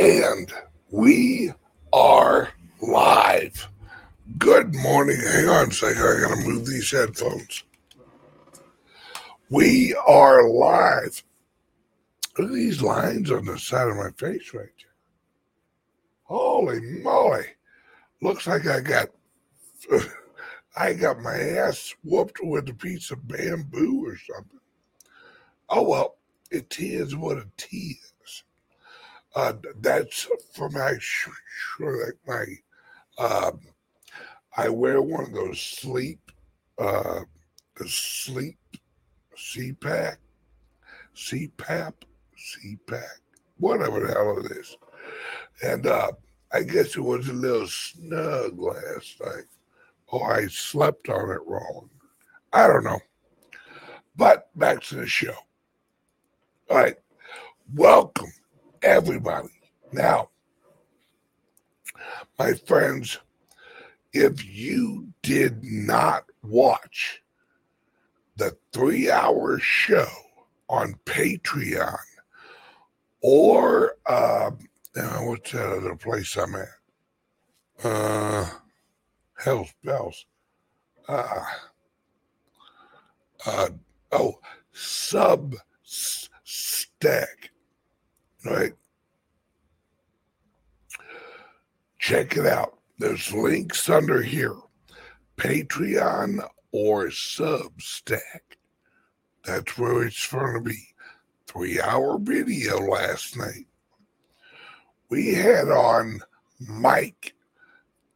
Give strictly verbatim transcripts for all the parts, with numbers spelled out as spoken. And we are live. Good morning. Hang on a second. I gotta move these headphones. We are live. Look at these lines on the side of my face right there. Holy moly. Looks like I got I got my ass whooped with a piece of bamboo or something. Oh well, it is what it is. Uh, that's for my sure like my. Uh, I wear one of those sleep, uh, sleep, CPAP, CPAP, CPAP, whatever the hell it is, and uh, I guess it was a little snug last night. Or I slept on it wrong. I don't know. But back to the show. All right. Welcome, everybody. Now, my friends, if you did not watch the three-hour show on Patreon or uh, what's that other place I'm at? Uh... Hell's bells. Uh, uh, oh, Substack, right? Check it out. There's links under here. Patreon or Substack. That's where it's going to be. Three-hour video last night. We had on Mike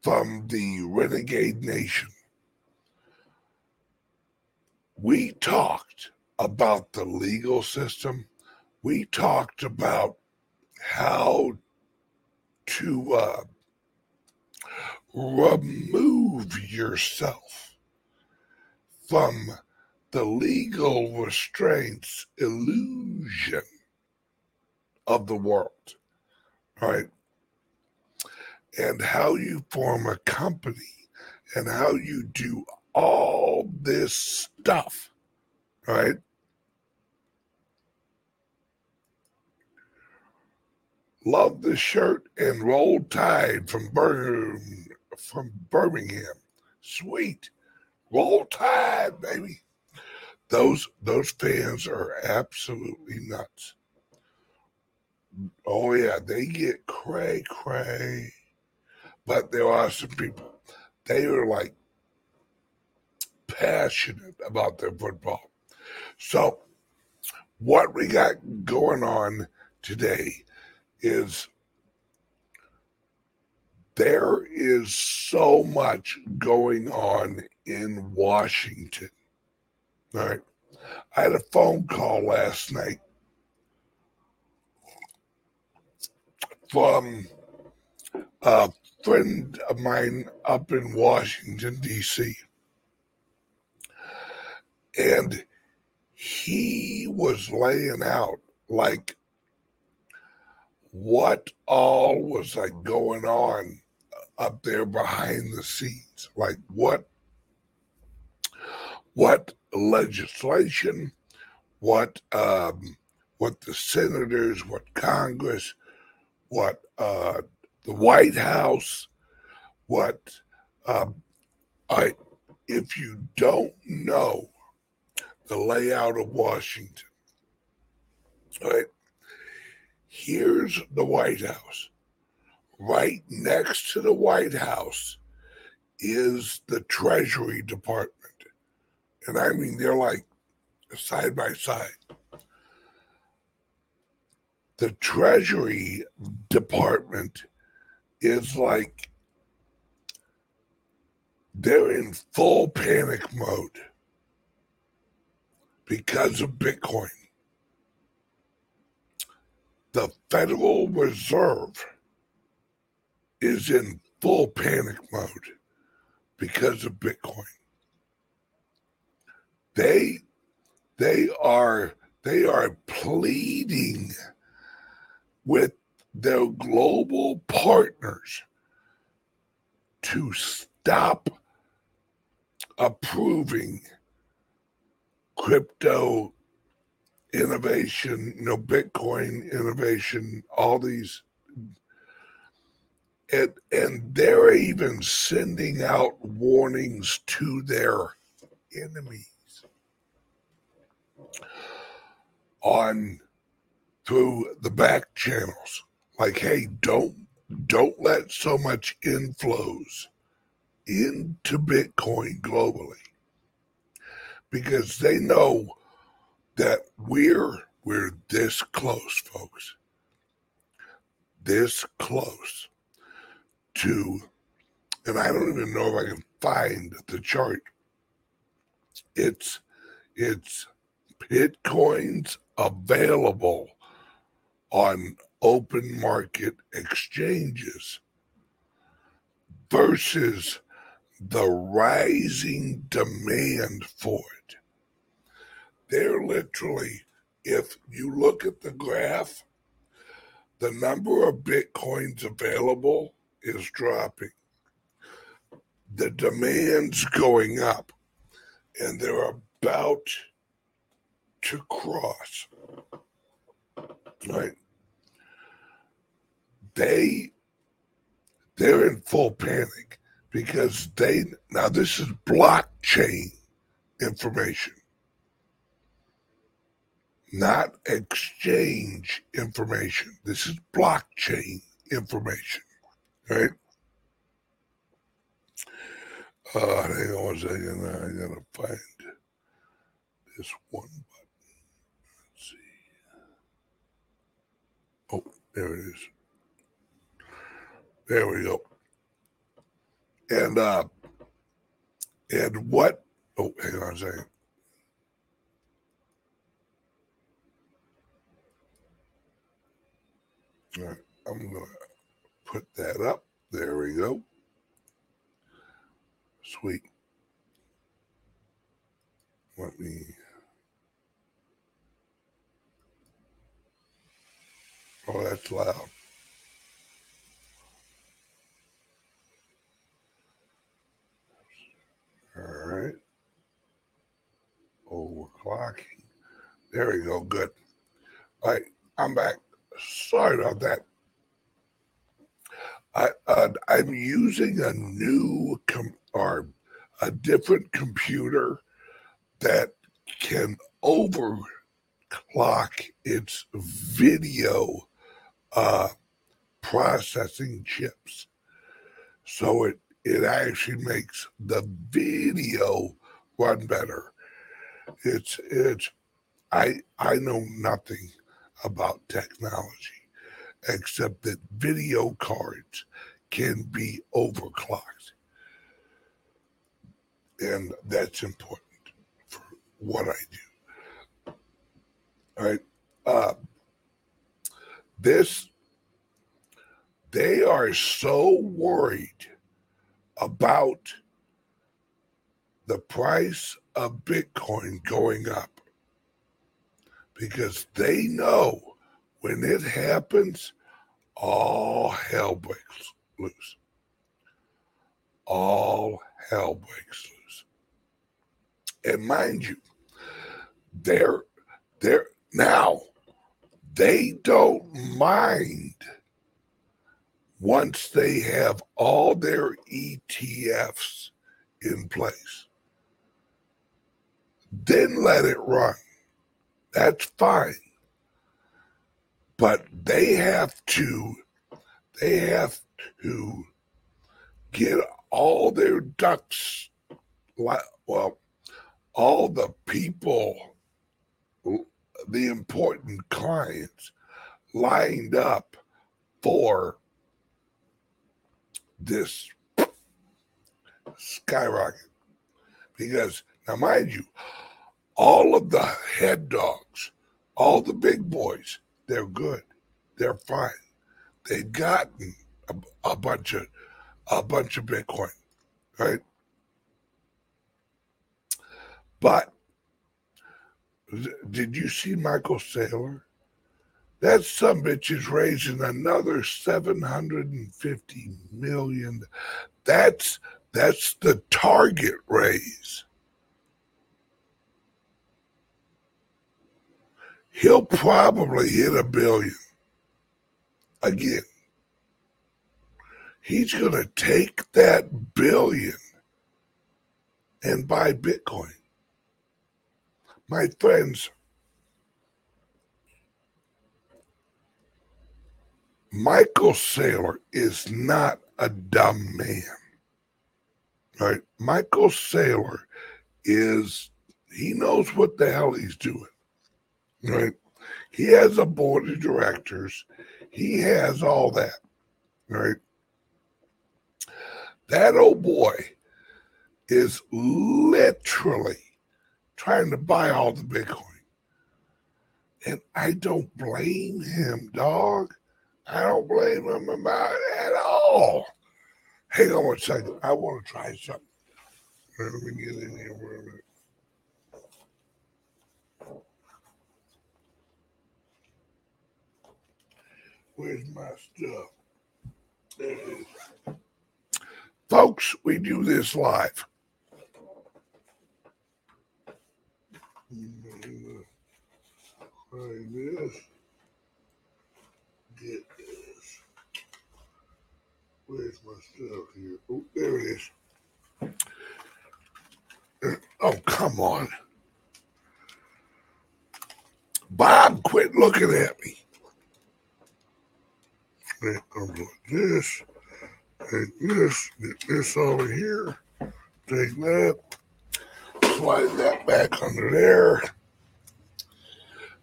from the Renegade Nation. We talked about the legal system. We talked about how to uh, remove yourself from the legal restraints illusion of the world, right? And how you form a company, and how you do all this stuff, right? Love the shirt and roll tide from Bur- from Birmingham. Sweet. Roll tide, baby. Those, those fans are absolutely nuts. Oh, yeah, they get cray, cray. But there are some people, they are like passionate about their football. So what we got going on today is there is so much going on in Washington. All right. I had a phone call last night from uh friend of mine up in Washington, D C, and he was laying out like what all was like going on up there behind the scenes, like what what legislation, what um, what the senators, what Congress, what uh, the White House, what, um, I, if you don't know the layout of Washington, right, here's the White House. Right next to the White House is the Treasury Department. And I mean, they're like side by side. The Treasury Department is like they're in full panic mode because of Bitcoin. The Federal Reserve is in full panic mode because of Bitcoin. They they are they are pleading with their global partners to stop approving crypto innovation, you know, Bitcoin innovation, all these and and they're even sending out warnings to their enemies on through the back channels, like, hey, don't don't let so much inflows into Bitcoin globally, because they know that we're we're this close, folks, this close to, and I don't even know if I can find the chart. It's it's Bitcoin's available on open market exchanges versus the rising demand for it. They're literally, if you look at the graph, the number of Bitcoins available is dropping. The demand's going up, and they're about to cross. Right? They, they're in full panic because they, now this is blockchain information, not exchange information. This is blockchain information, right? Uh, hang on a second. I gotta find this one button. Let's see. Oh, there it is. There we go. And uh, and what? Oh, hang on a second. All right, I'm gonna put that up. There we go. Sweet. Let me. Oh, that's loud. All right. Overclocking. There we go. Good. All right, I'm back. Sorry about that. I uh, I'm using a new com- or a different computer that can overclock its video uh, processing chips, so it it actually makes the video run better. It's it's I I know nothing about technology, except that video cards can be overclocked. And that's important for what I do. All right. Uh, this, they are so worried about the price of Bitcoin going up because they know when it happens, all hell breaks loose. All hell breaks loose. And mind you, they're, they're, now, they don't mind once they have all their E T Fs in place. Then let it run. That's fine. But they have to, they have to get all their ducks, well, all the people, the important clients lined up for this skyrocket. Because, now mind you, all of the head dogs, all the big boys, they're good. They're fine. They've gotten a, a bunch of a bunch of Bitcoin, right? But th- did you see Michael Saylor? That some bitch is raising another seven hundred and fifty million. That's that's the target raise. He'll probably hit a billion again. He's going to take that billion and buy Bitcoin. My friends, Michael Saylor is not a dumb man, right? Michael Saylor is, he knows what the hell he's doing, right? He has a board of directors. He has all that, right? That old boy is literally trying to buy all the Bitcoin. And I don't blame him, dog. I don't blame him about it at all. Hang on a second. I want to try something. Let me get in here for a minute. Where's my stuff? There it is. Folks, we do this live. Like this. Get this. Where's my stuff here? Oh, there it is. Oh, come on. Bob, quit looking at me. I'm going this, take this, get this over here, take that, slide that back under there.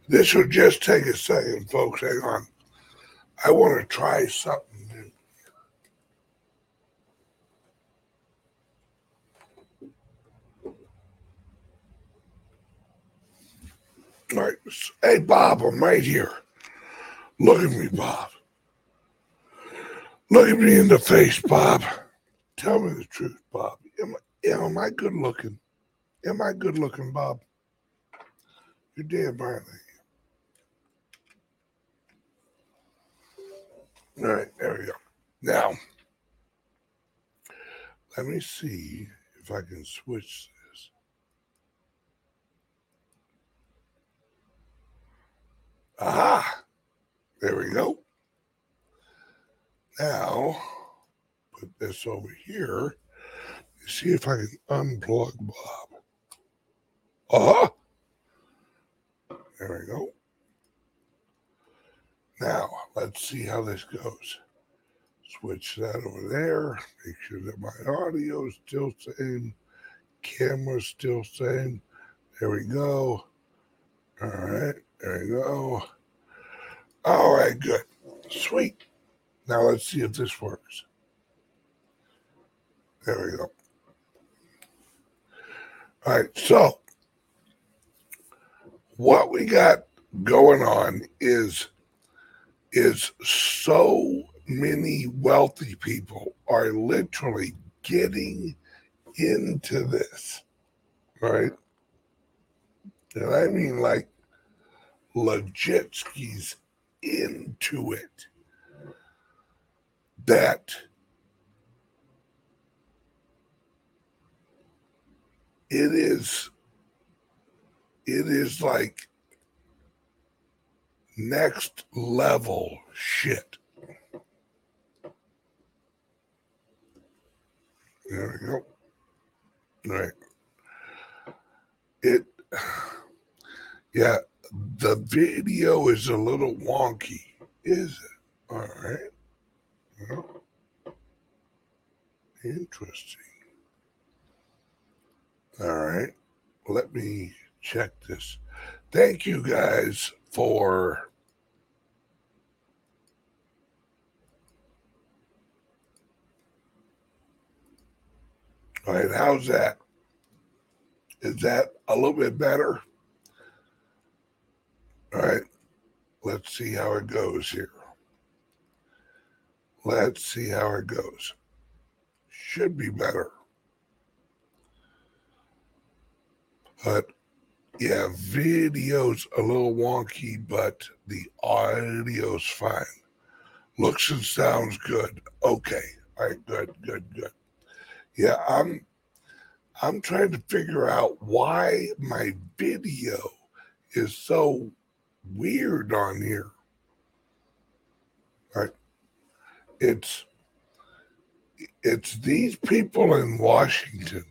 This will just take a second, folks. Hang on. I want to try something new. All right. Hey, Bob, I'm right here. Look at me, Bob. Look at me in the face, Bob. Tell me the truth, Bob. Am I, am I good looking? Am I good looking, Bob? You're dead right now. All right, there we go. Now, let me see if I can switch this. Aha! There we go. Now, put this over here. See if I can unplug Bob. Uh-huh. There we go. Now, let's see how this goes. Switch that over there. Make sure that my audio is still same. Camera's still same. There we go. All right. There we go. All right. Good. Sweet. Now, let's see if this works. There we go. All right, so what we got going on is, is so many wealthy people are literally getting into this, right? And I mean like legit skis into it. That it is, it is like next level shit. There we go. All right. It, yeah, the video is a little wonky, is it? All right. Well, interesting. All right. Let me check this. Thank you guys for all right, how's that? Is that a little bit better? All right. Let's see how it goes here. Let's see how it goes. Should be better. But yeah, video's a little wonky, but the audio's fine. Looks and sounds good. Okay. All right, good, good, good. Yeah, I'm I'm trying to figure out why my video is so weird on here. All right. It's it's these people in Washington.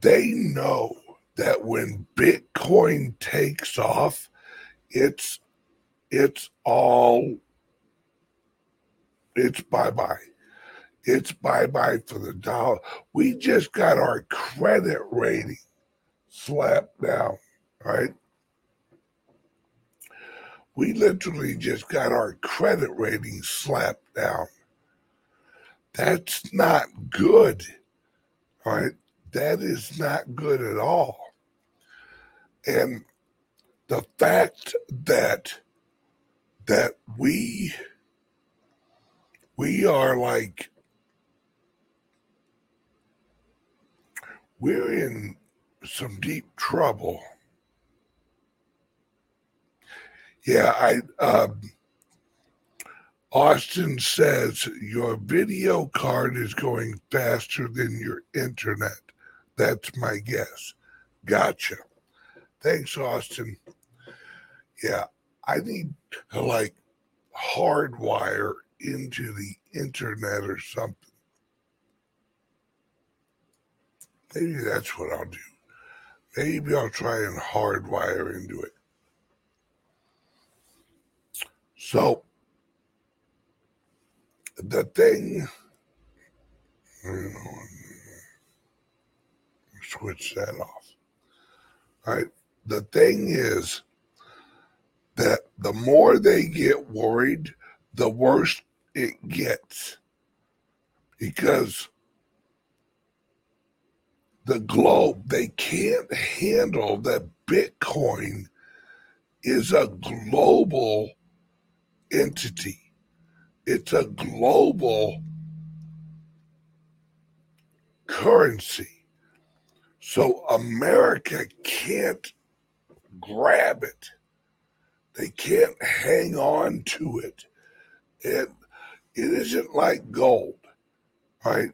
They know that when Bitcoin takes off, it's it's all it's bye-bye. It's bye-bye for the dollar. We just got our credit rating slapped down, right? We literally just got our credit rating slapped down. That's not good, right? That is not good at all. And the fact that that we we are like we're in some deep trouble. Yeah, I um, Austin says your video card is going faster than your internet. That's my guess. Gotcha. Thanks, Austin. Yeah, I need to like hardwire into the internet or something. Maybe that's what I'll do. Maybe I'll try and hardwire into it. So, the thing, you know, switch that off. All right. The thing is that the more they get worried, the worse it gets, because the globe, they can't handle that Bitcoin is a global entity. It's a global currency. So America can't grab it. They can't hang on to it. It, it isn't like gold, right?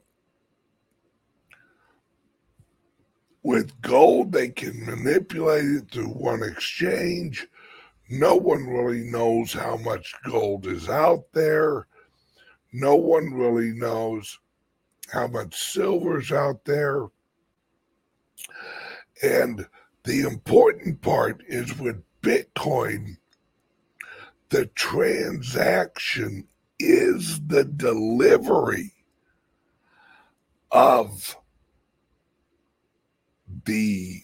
With gold, they can manipulate it through one exchange. No one really knows how much gold is out there. No one really knows how much silver's out there. And the important part is with Bitcoin, the transaction is the delivery of the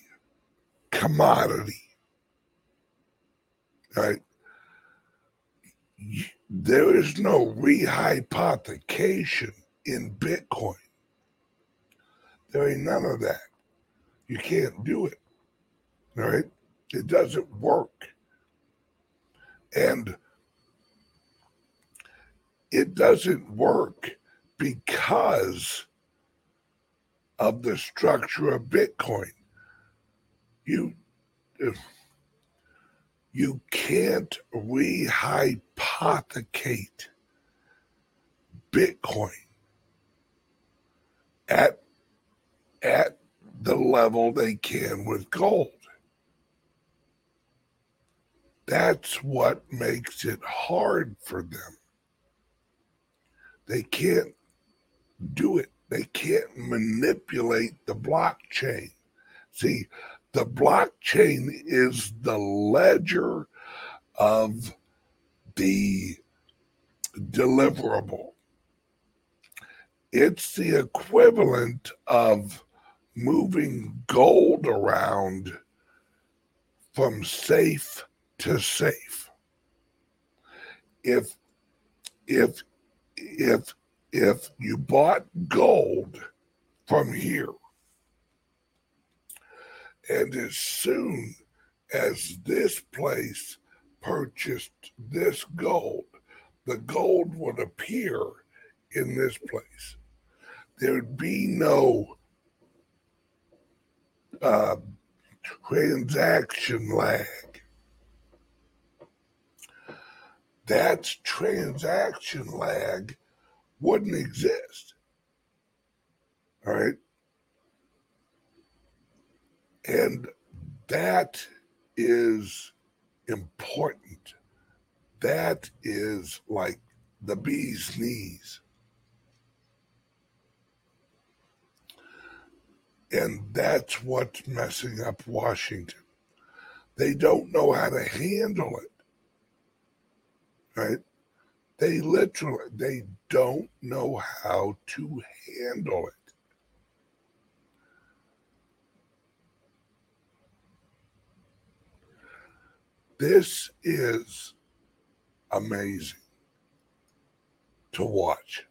commodity. Right? There is no rehypothecation in Bitcoin. There ain't none of that. You can't do it. All right? It doesn't work. And it doesn't work because of the structure of Bitcoin. You... If, You can't rehypothecate Bitcoin at, at the level they can with gold. That's what makes it hard for them. They can't do it. They can't manipulate the blockchain. See, the blockchain is the ledger of the deliverable. It's the equivalent of moving gold around from safe to safe. If if if if you bought gold from here, and as soon as this place purchased this gold, the gold would appear in this place. There'd be no uh, transaction lag. That transaction lag wouldn't exist. All right? And that is important. That is like the bee's knees. And that's what's messing up Washington. They don't know how to handle it, right? They literally, they don't know how to handle it. This is amazing to watch.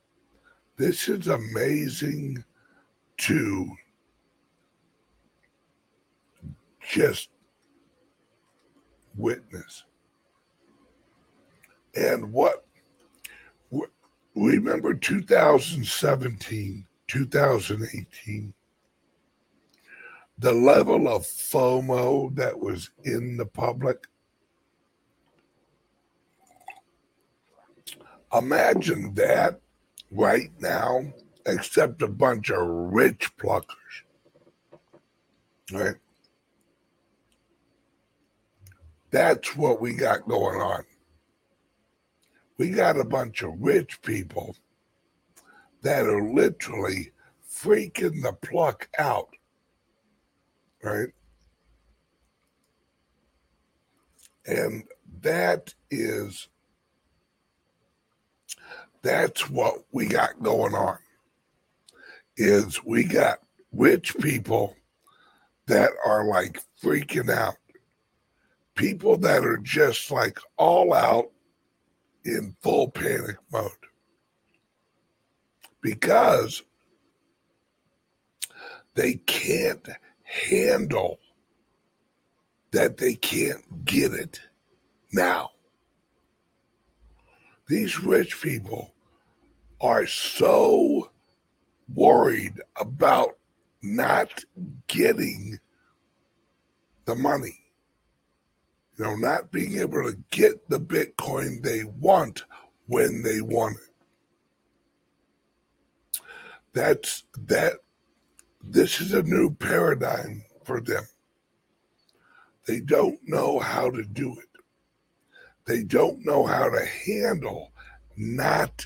This is amazing to just witness. And what, remember two thousand seventeen, two thousand eighteen, the level of FOMO that was in the public? Imagine that right now, except a bunch of rich pluckers, right? That's what we got going on. We got a bunch of rich people that are literally freaking the pluck out, right? And that is, that's what we got going on, is we got rich people that are like freaking out. People that are just like all out in full panic mode. Because they can't handle that they can't get it now. These rich people are so worried about not getting the money. You know, not being able to get the Bitcoin they want when they want it. That's that. This is a new paradigm for them. They don't know how to do it. They don't know how to handle not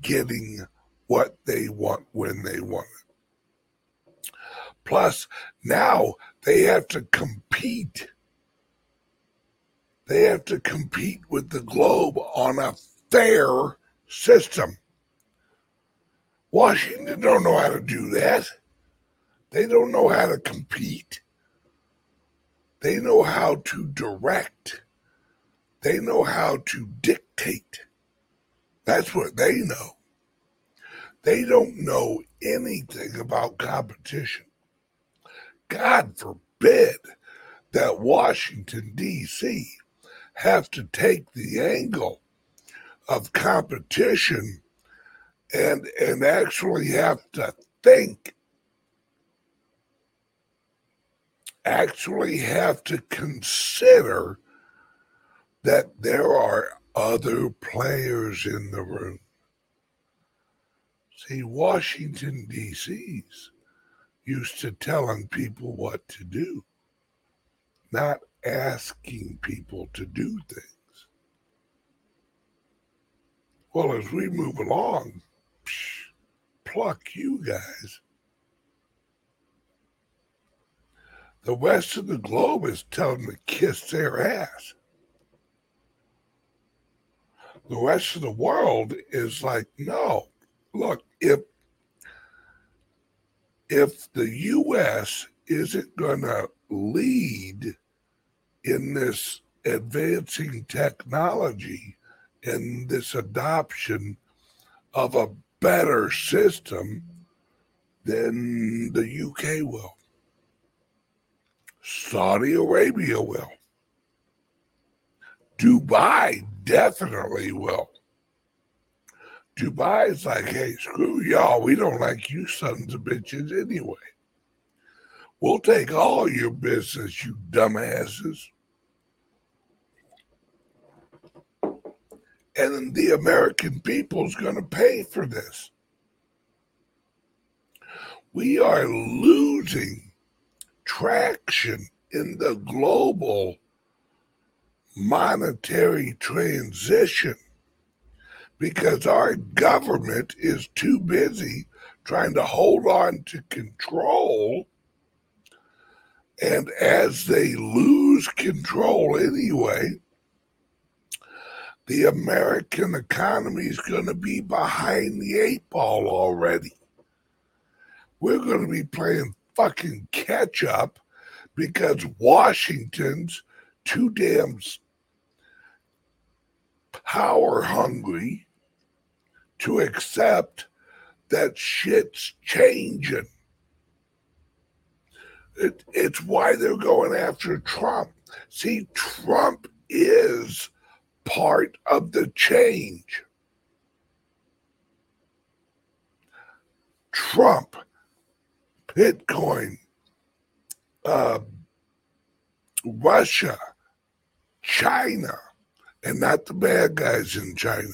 getting what they want when they want it. Plus, now they have to compete. They have to compete with the globe on a fair system. Washington don't know how to do that. They don't know how to compete. They know how to direct. They know how to dictate. That's what they know. They don't know anything about competition. God forbid that Washington, D C have to take the angle of competition and and actually have to think, actually have to consider that there are other players in the room. See, Washington, D C's used to telling people what to do, not asking people to do things. Well, as we move along, psh, pluck you guys. The rest of the globe is telling them to kiss their ass. The rest of the world is like, no, look, if, if the U S isn't going to lead in this advancing technology and this adoption of a better system, then the U K will. Saudi Arabia will. Dubai definitely will. Dubai's like, hey, screw y'all. We don't like you sons of bitches anyway. We'll take all your business, you dumbasses. And the American people's going to pay for this. We are losing traction in the global monetary transition because our government is too busy trying to hold on to control And as they lose control anyway, the American economy is going to be behind the eight ball already. We're going to be playing fucking catch up because Washington's too damn power hungry to accept that shit's changing. It, it's why they're going after Trump. See, Trump is part of the change. Trump, Bitcoin, uh, Russia, China, and not the bad guys in China,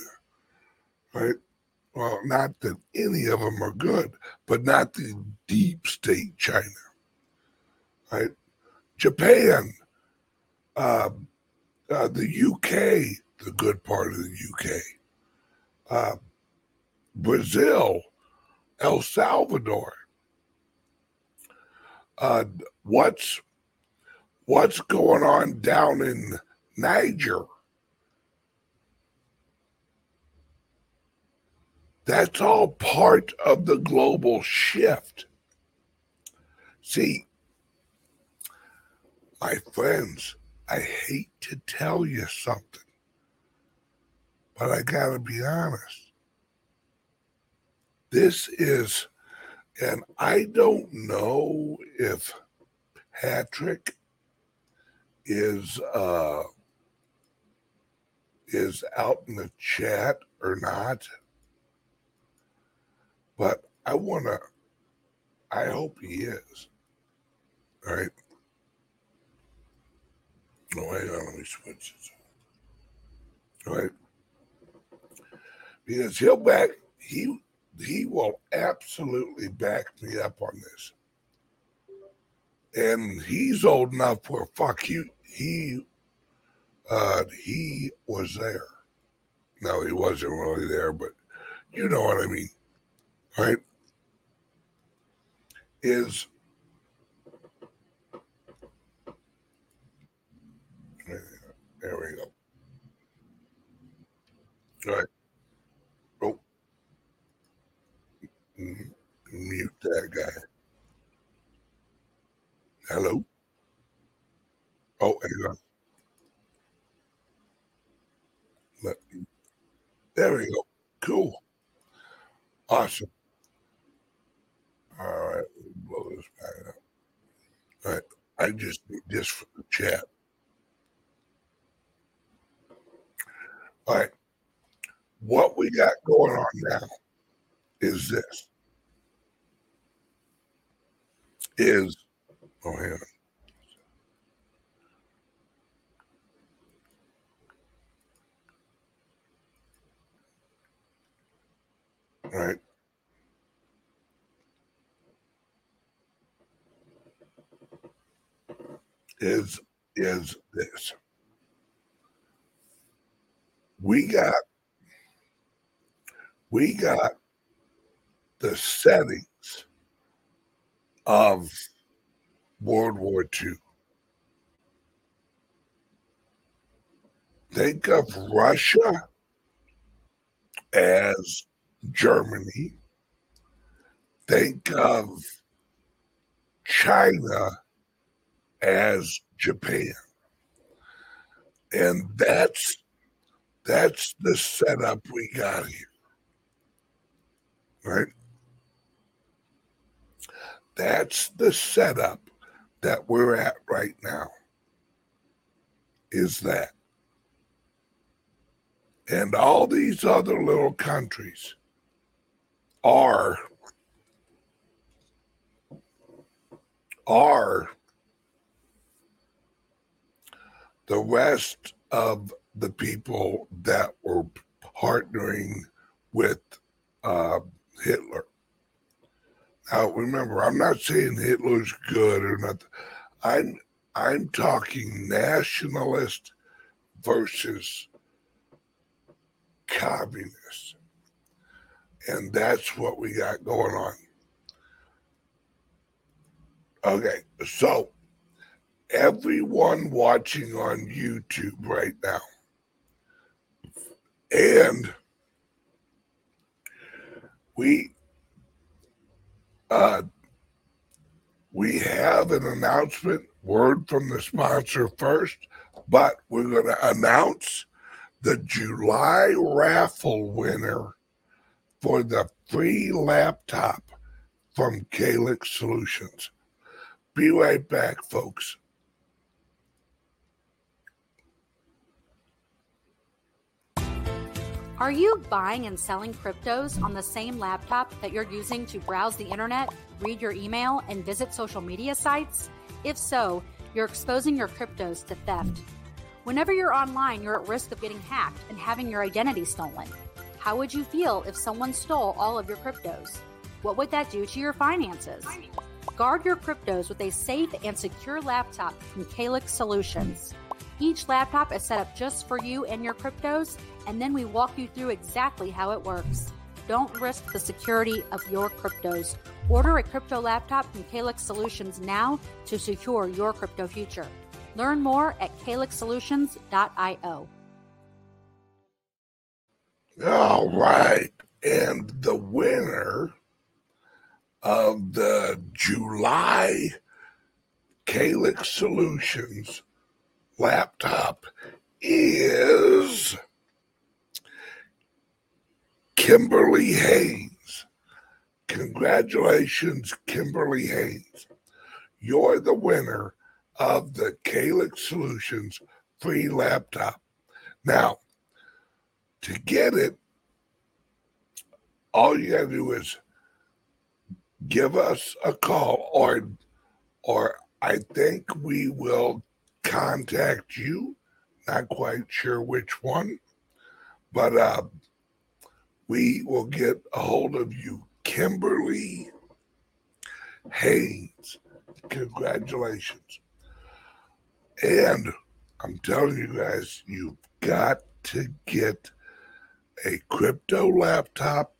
right? Well, not that any of them are good, but not the deep state China. Right? Japan, uh, uh, the U K, the good part of the U K, uh, Brazil, El Salvador. Uh, what's what's going on down in Niger? That's all part of the global shift. See, my friends, I hate to tell you something, but I gotta be honest. This is, and I don't know if Patrick is uh, is out in the chat or not, but I wanna, I hope he is, all right? No, oh, hang on, let me switch it. All right. Because he'll back, he he will absolutely back me up on this. And he's old enough where fuck you. He uh he was there. No, he wasn't really there, but you know what I mean. All right. Is There we go. All right. Oh. Mute that guy. Hello? Oh, hang on. Let me. There we go. Cool. Awesome. All right. We'll blow this back up. All right. I just need this for the chat. All right, what we got going on now is this, is, oh, hang on. All right. Is, is this. We got, we got the settings of World War Two. Think of Russia as Germany. Think of China as Japan. And that's That's the setup we got here, right? That's the setup that we're at right now, is that. And all these other little countries are, are the rest of the people that were partnering with uh, Hitler. Now, remember, I'm not saying Hitler's good or nothing. I'm I'm talking nationalist versus communist, and that's what we got going on. Okay, so everyone watching on YouTube right now. And we uh, we have an announcement, word from the sponsor first, but we're going to announce the July raffle winner for the free laptop from Calix Solutions. Be right back, folks. Are you buying and selling cryptos on the same laptop that you're using to browse the internet, read your email, and visit social media sites? If so, you're exposing your cryptos to theft. Whenever you're online, you're at risk of getting hacked and having your identity stolen. How would you feel if someone stole all of your cryptos? What would that do to your finances? Guard your cryptos with a safe and secure laptop from Calix Solutions. Each laptop is set up just for you and your cryptos, and then we walk you through exactly how it works. Don't risk the security of your cryptos. Order a crypto laptop from Calix Solutions now to secure your crypto future. Learn more at calix solutions dot io. All right. And the winner of the July Calix Solutions laptop is Kimberly Haynes. Congratulations, Kimberly Haynes. You're the winner of the Calix Solutions free laptop. Now, to get it, all you gotta do is give us a call, or, or I think we will contact you. Not quite sure which one, but uh, we will get a hold of you. Kimberly Haynes, congratulations. And I'm telling you guys, you've got to get a crypto laptop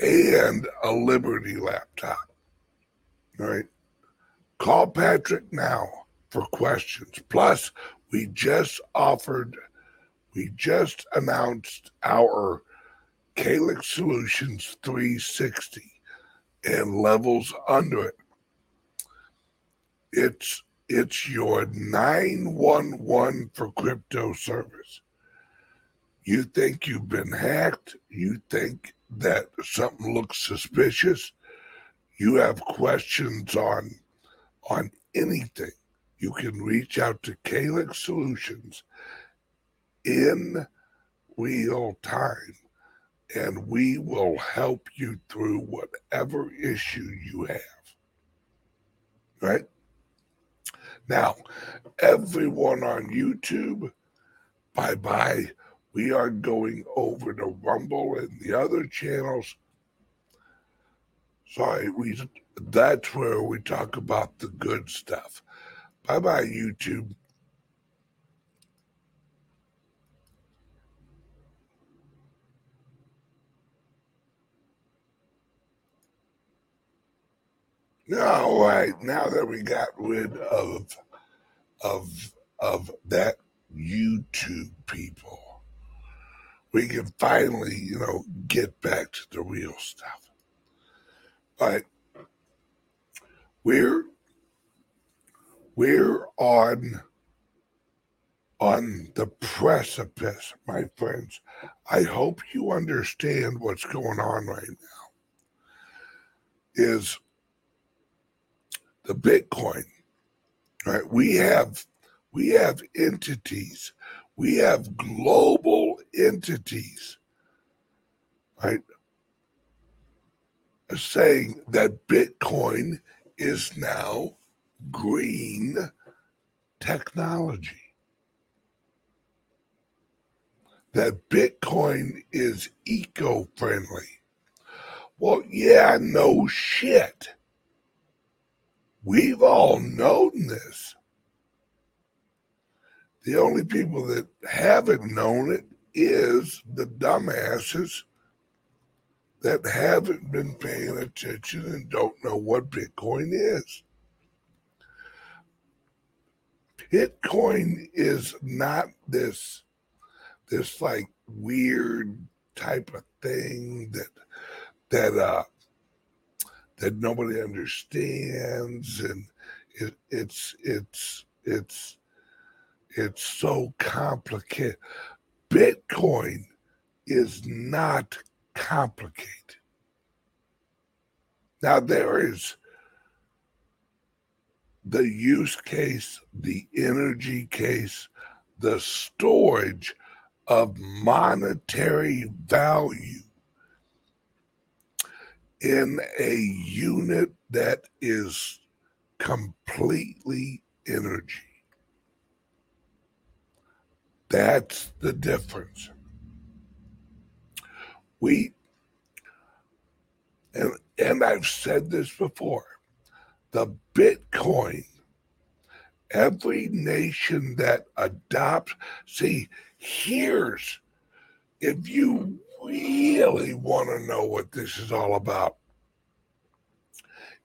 and a Liberty laptop. All right. Call Patrick now for questions. Plus, we just offered, we just announced our Calix Solutions three sixty and levels under it. It's It's your nine one one for crypto service. You think you've been hacked. You think that something looks suspicious. You have questions on, on anything. You can reach out to Calix Solutions in real time, and we will help you through whatever issue you have. Right? Now, everyone on YouTube, bye-bye. We are going over to Rumble and the other channels. Sorry, we, that's where we talk about the good stuff. Bye-bye, YouTube. All right, now that we got rid of of of that YouTube people, we can finally, you know, get back to the real stuff. All right, we're we're on on the precipice, my friends. I hope you understand what's going on right now. Is the Bitcoin, right? We have, we have entities, we have global entities, right? Saying that Bitcoin is now green technology, that Bitcoin is eco-friendly. Well, yeah, no shit. We've all known this. The only people that haven't known it is the dumbasses that haven't been paying attention and don't know what Bitcoin is. Bitcoin is not this this like weird type of thing that that uh that nobody understands, and it, it's it's it's it's so complicated. Bitcoin is not complicated. Now there is the use case, the energy case, the storage of monetary value in a unit that is completely energy. That's the difference. We, and, and I've said this before, the Bitcoin, every nation that adopts, see, here's, if you really want to know what this is all about,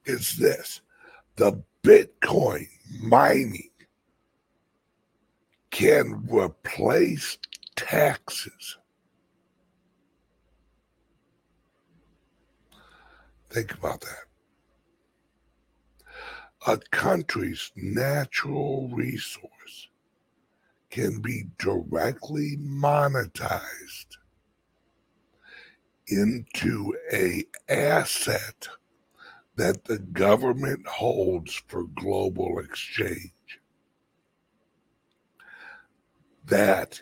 it's this. The Bitcoin mining can replace taxes. Think about that. A country's natural resource can be directly monetized into an asset that the government holds for global exchange. That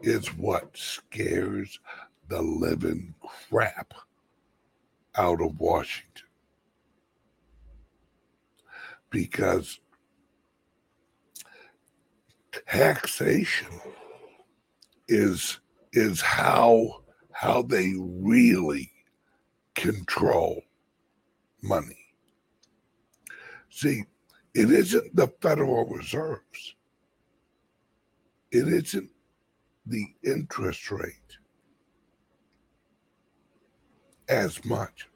is what scares the living crap out of Washington. Because taxation is is how how they really control money. See, it isn't the Federal Reserves. It isn't the interest rate as much.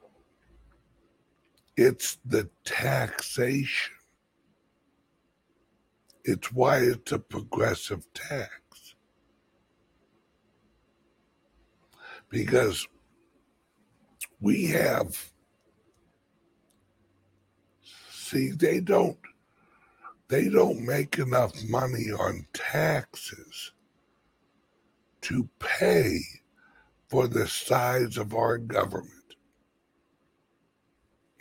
It's the taxation. It's why it's a progressive tax. Because we have, see, they don't, they don't make enough money on taxes to pay for the size of our government.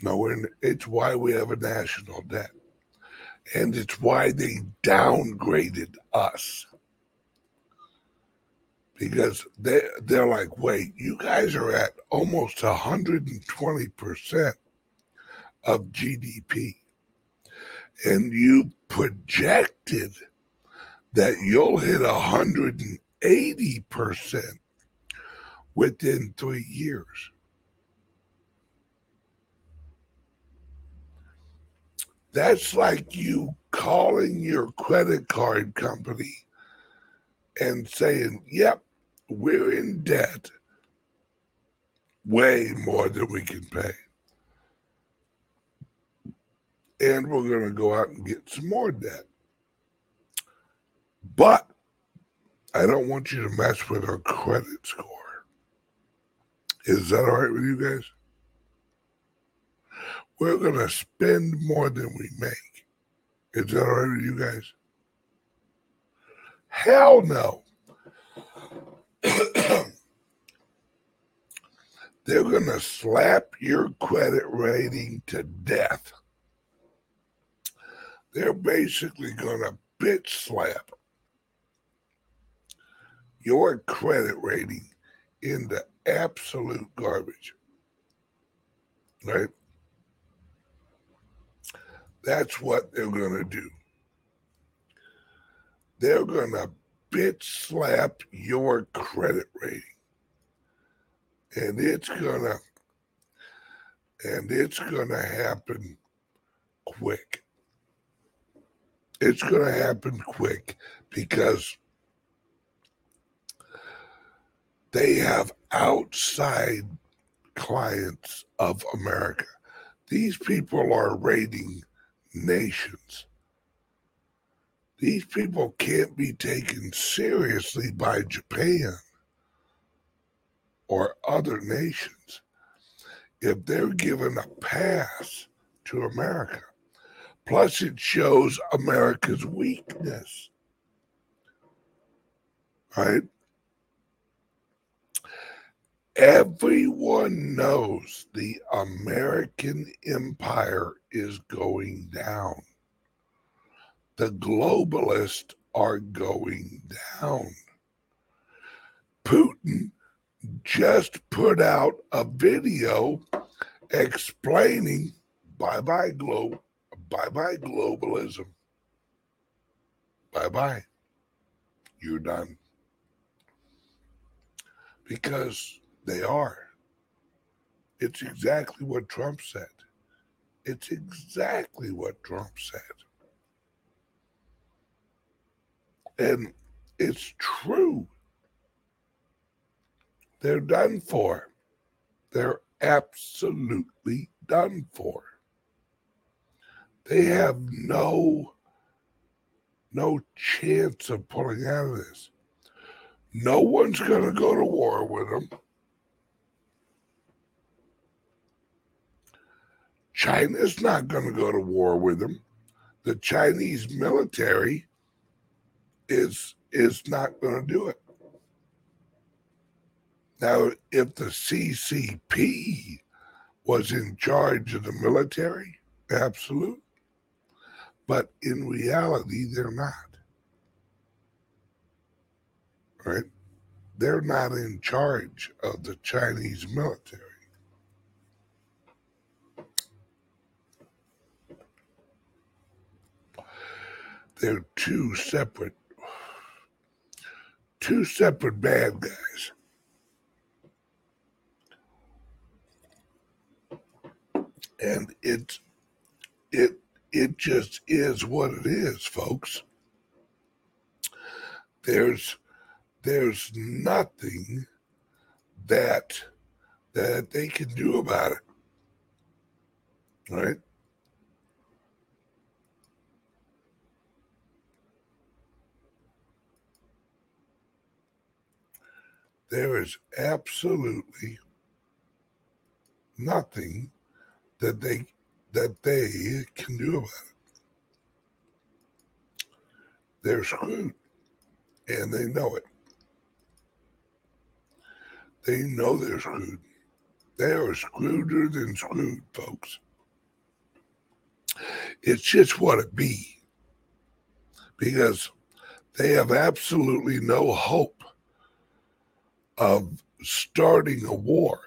No, and it's why we have a national debt. And it's why they downgraded us. Because they, they're like, wait, you guys are at almost one hundred twenty percent of G D P. And you projected that you'll hit one hundred eighty percent within three years. That's like you calling your credit card company and saying, yep, we're in debt way more than we can pay. And we're going to go out and get some more debt. But I don't want you to mess with our credit score. Is that all right with you guys? We're going to spend more than we make. Is that all right with you guys? Hell no. They're going to slap your credit rating to death. They're basically going to bitch slap your credit rating into absolute garbage, right? That's what they're going to do. They're going to bitch slap your credit rating. And it's going to, and it's going to happen quick. It's going to happen quick because they have outside clients of America. These people are raiding nations. These people can't be taken seriously by Japan or other nations if they're given a pass to America. Plus, it shows America's weakness, right? Everyone knows the American empire is going down. The globalists are going down. Putin just put out a video explaining bye-bye globe, bye-bye globalism. Bye-bye. You're done. Because they are. It's exactly what Trump said. It's exactly what Trump said. And it's true. They're done for. They're absolutely done for. They have no, no chance of pulling out of this. No one's going to go to war with them. China's not going to go to war with them. The Chinese military is is not going to do it. Now, if the C C P was in charge of the military, absolutely. But in reality, they're not. Right? They're not in charge of the Chinese military. They're two separate, two separate bad guys. And it, it, it just is what it is, folks. There's, there's nothing that, that they can do about it, right? There is absolutely nothing that they that they can do about it. They're screwed, and they know it. They know they're screwed. They are screweder than screwed, folks. It's just what it be, because they have absolutely no hope of starting a war.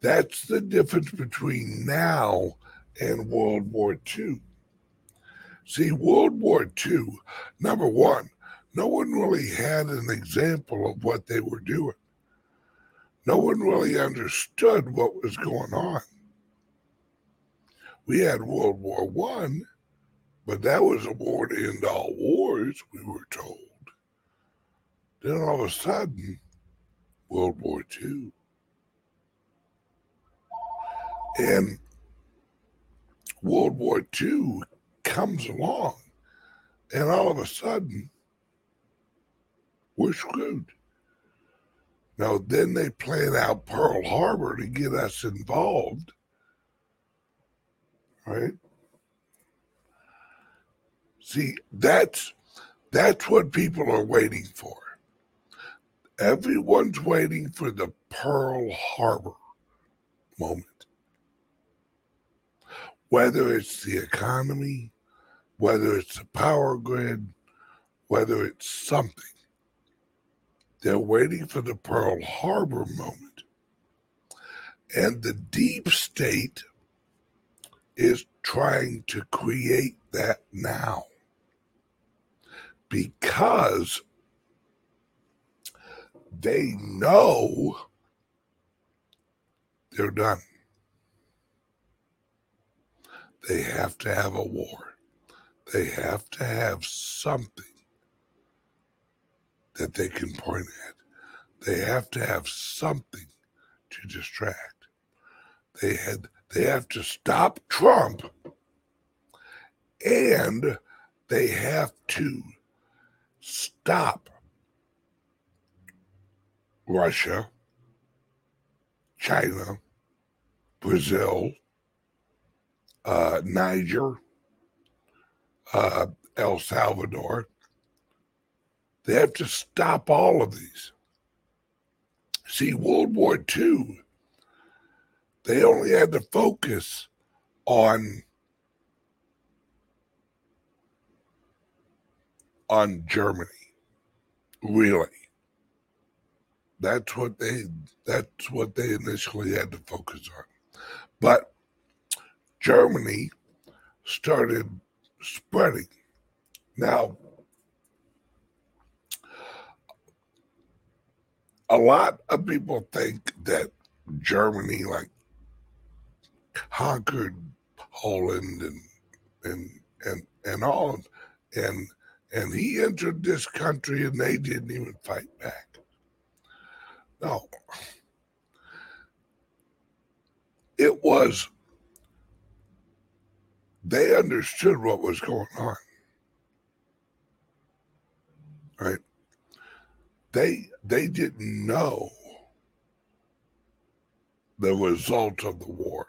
That's the difference between now and World War Two. See, World War Two, number one, no one really had an example of what they were doing. No one really understood what was going on. We had World War One, but that was a war to end all wars, we were told. Then all of a sudden, World War Two. And World War Two comes along, and all of a sudden, we're screwed. Now, then they plan out Pearl Harbor to get us involved, right? See, that's that's what people are waiting for. Everyone's waiting for the Pearl Harbor moment. Whether it's the economy, whether it's the power grid, whether it's something, they're waiting for the Pearl Harbor moment. And the deep state is trying to create that now, because they know they're done. They have to have a war. They have to have something that they can point at. They have to have something to distract. They had. They have to stop Trump, and they have to stop Russia, China, Brazil, uh, Niger, uh, El Salvador. They have to stop all of these. See, World War Two, they only had to focus on, on Germany, really. That's what they that's what they initially had to focus on. But Germany started spreading. Now, a lot of people think that Germany like conquered Poland and and and, and all and and he entered this country and they didn't even fight back. No, it was, they understood what was going on, right? They, they didn't know the result of the war.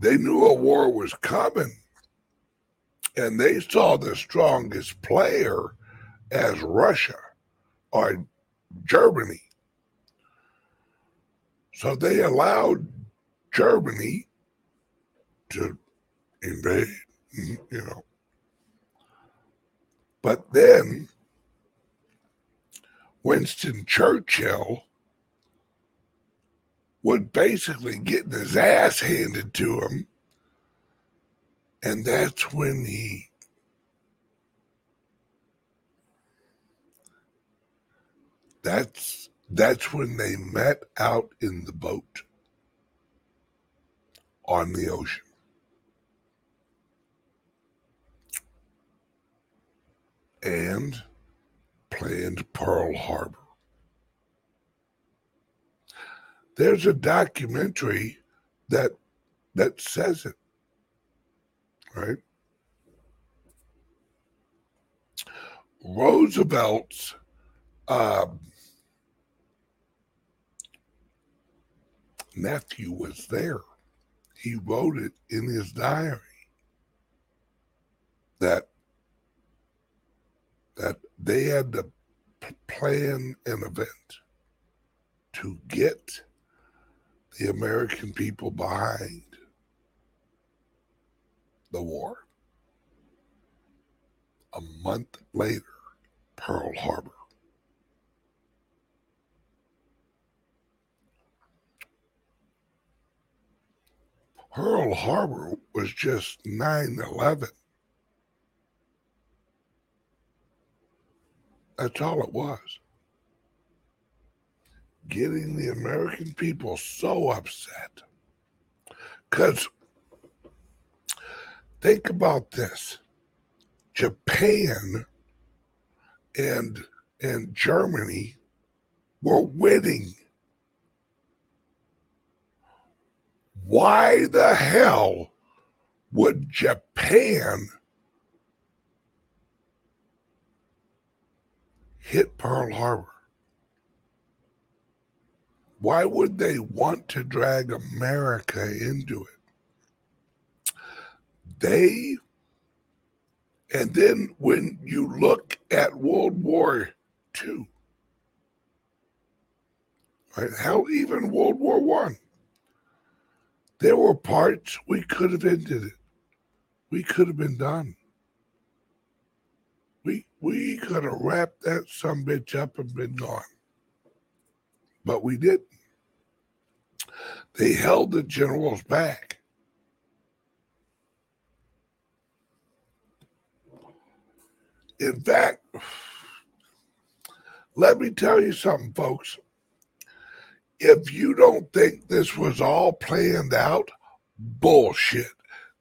They knew a war was coming, and they saw the strongest player as Russia or Germany. So they allowed Germany to invade, you know. But then Winston Churchill was basically getting his ass handed to him. And that's when he that's That's when they met out in the boat on the ocean. And planned Pearl Harbor. There's a documentary that that says it, right? Roosevelt's uh nephew was there. He wrote it in his diary that that they had to plan an event to get the American people behind the war. A month later, Pearl Harbor. Pearl Harbor was just nine eleven. That's all it was. Getting the American people so upset. Because think about this. Japan and, and Germany were winning. Why the hell would Japan hit Pearl Harbor? Why would they want to drag America into it? They, and then when you look at World War Two, right, hell, even World War One. There were parts we could have ended it. We could have been done. We we could have wrapped that sumbitch up and been gone. But we didn't. They held the generals back. In fact, let me tell you something, folks. If you don't think this was all planned out, bullshit.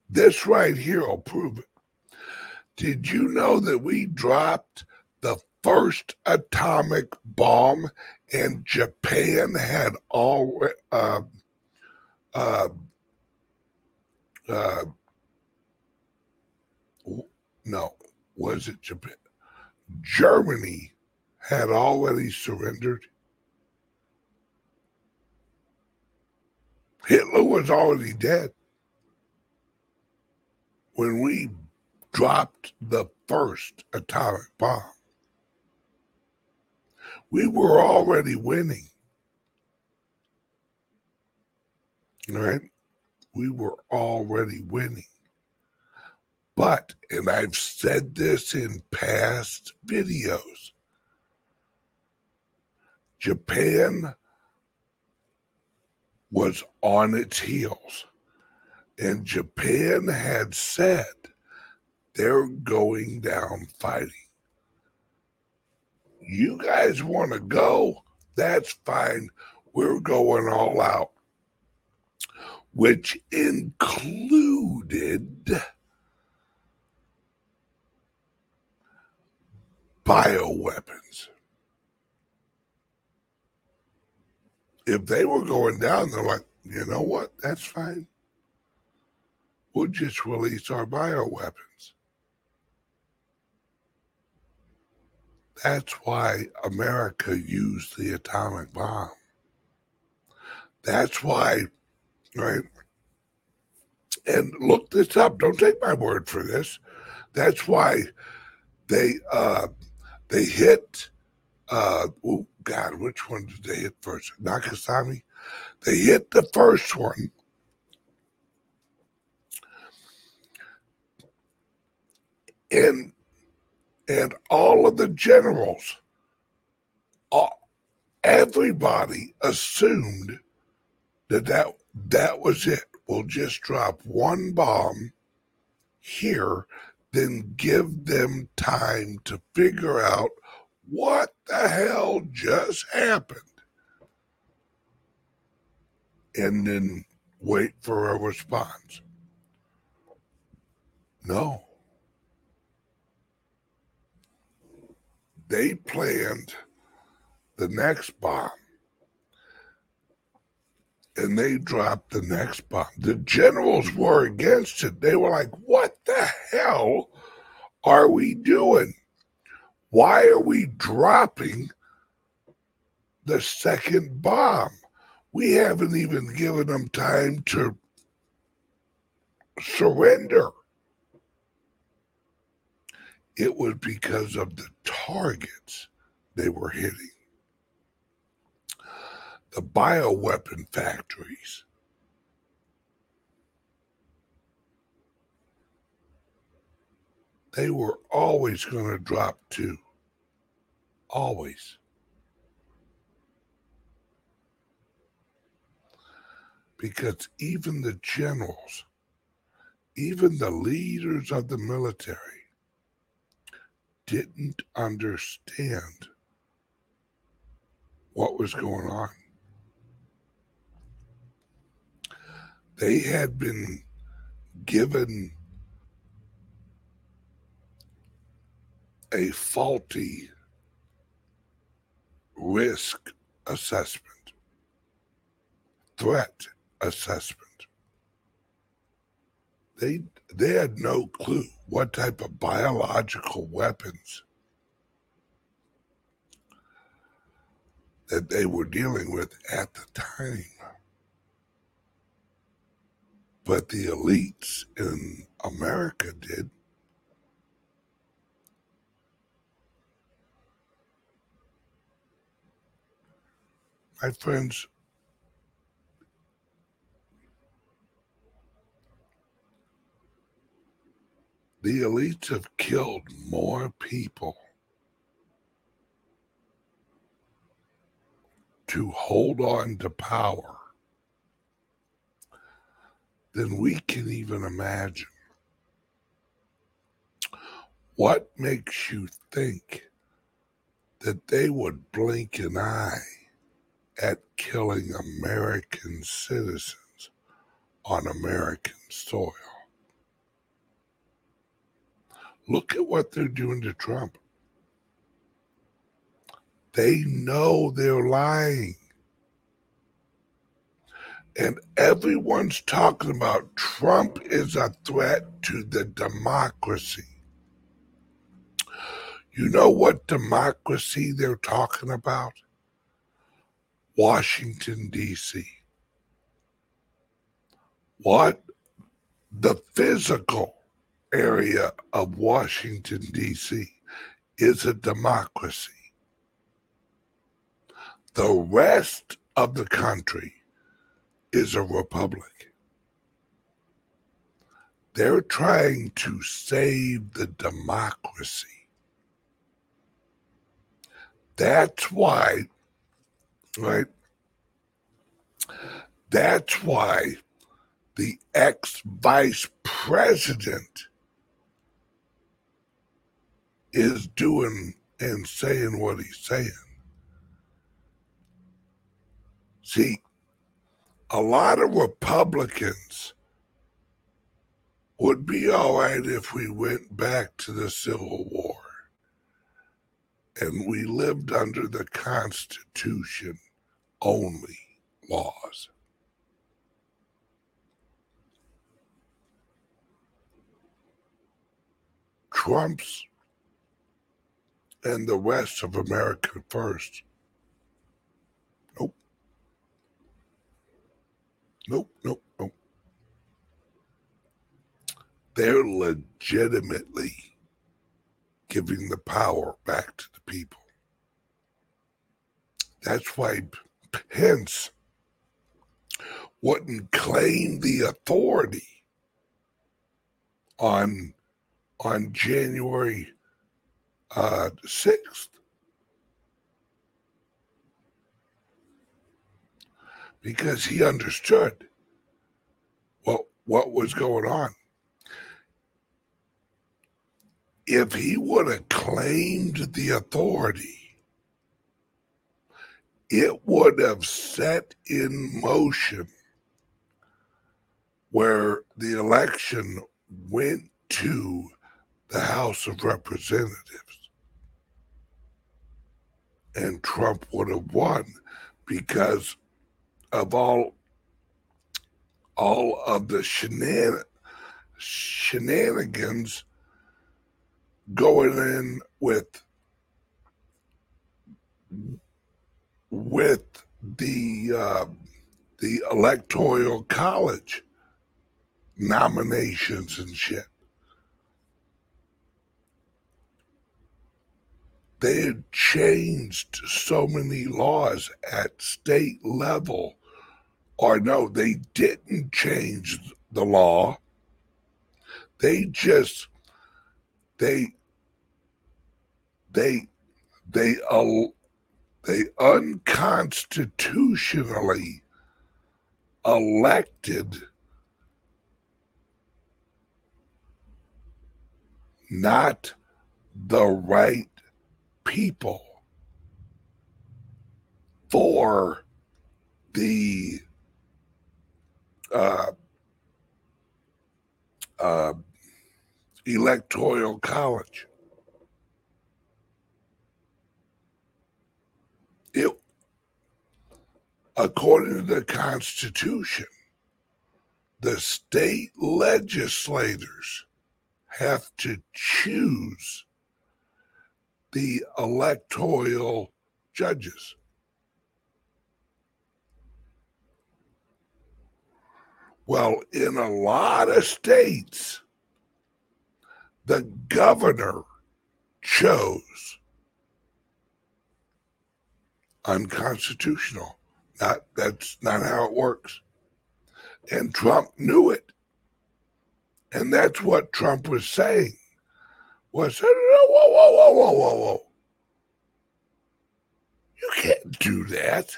This right here will prove it. Did you know that we dropped the first atomic bomb and Japan had all uh, uh, uh, no, was it Japan? Germany had already surrendered. Hitler was already dead when we dropped the first atomic bomb. We were already winning. Right? We were already winning. But, and I've said this in past videos, Japan was on its heels. And Japan had said they're going down fighting. You guys want to go? That's fine. We're going all out. Which included bioweapons. If they were going down, they're like, you know what? That's fine. We'll just release our bioweapons. That's why America used the atomic bomb. That's why, right? And look this up. Don't take my word for this. That's why they uh, they hit. Uh, oh God, which one did they hit first? Nagasaki. They hit the first one. And and all of the generals, all, everybody assumed that, that that was it. We'll just drop one bomb here, then give them time to figure out what the hell just happened. And then wait for a response. No. They planned the next bomb, and they dropped the next bomb. The generals were against it. They were like, what the hell are we doing? Why are we dropping the second bomb? We haven't even given them time to surrender. It was because of the targets they were hitting. The bioweapon factories. They were always going to drop two. Always. Because even the generals, even the leaders of the military, didn't understand what was going on. They had been given a faulty risk assessment, threat assessment. They they had no clue what type of biological weapons that they were dealing with at the time. But the elites in America did. My friends, the elites have killed more people to hold on to power than we can even imagine. What makes you think that they would blink an eye at killing American citizens on American soil? Look at what they're doing to Trump. They know they're lying. And everyone's talking about Trump is a threat to the democracy. You know what democracy they're talking about? Washington, D C What? The physical area of Washington, D C is a democracy. The rest of the country is a republic. They're trying to save the democracy. That's why, right? That's why the ex-vice president is doing and saying what he's saying. See, a lot of Republicans would be all right if we went back to the Civil War and we lived under the Constitution only laws. Trump's and the rest of America first. Nope. Nope, nope, nope. They're legitimately giving the power back to the people. That's why Pence wouldn't claim the authority on, on January uh, sixth. Because he understood what, what was going on. If he would have claimed the authority, it would have set in motion where the election went to the House of Representatives. And Trump would have won because of all, all of the shenan- shenanigans going in with with the uh, the Electoral College nominations and shit. They had changed so many laws at state level, or no, they didn't change the law. They just they. They, they, uh, they unconstitutionally elected not the right people for the uh, uh, Electoral College. It, according to the Constitution, the state legislators have to choose the electoral judges. Well, in a lot of states, the governor chose. Unconstitutional. Not, that's not how it works. And Trump knew it. And that's what Trump was saying. Was, whoa, whoa, whoa, whoa, whoa, whoa. You can't do that.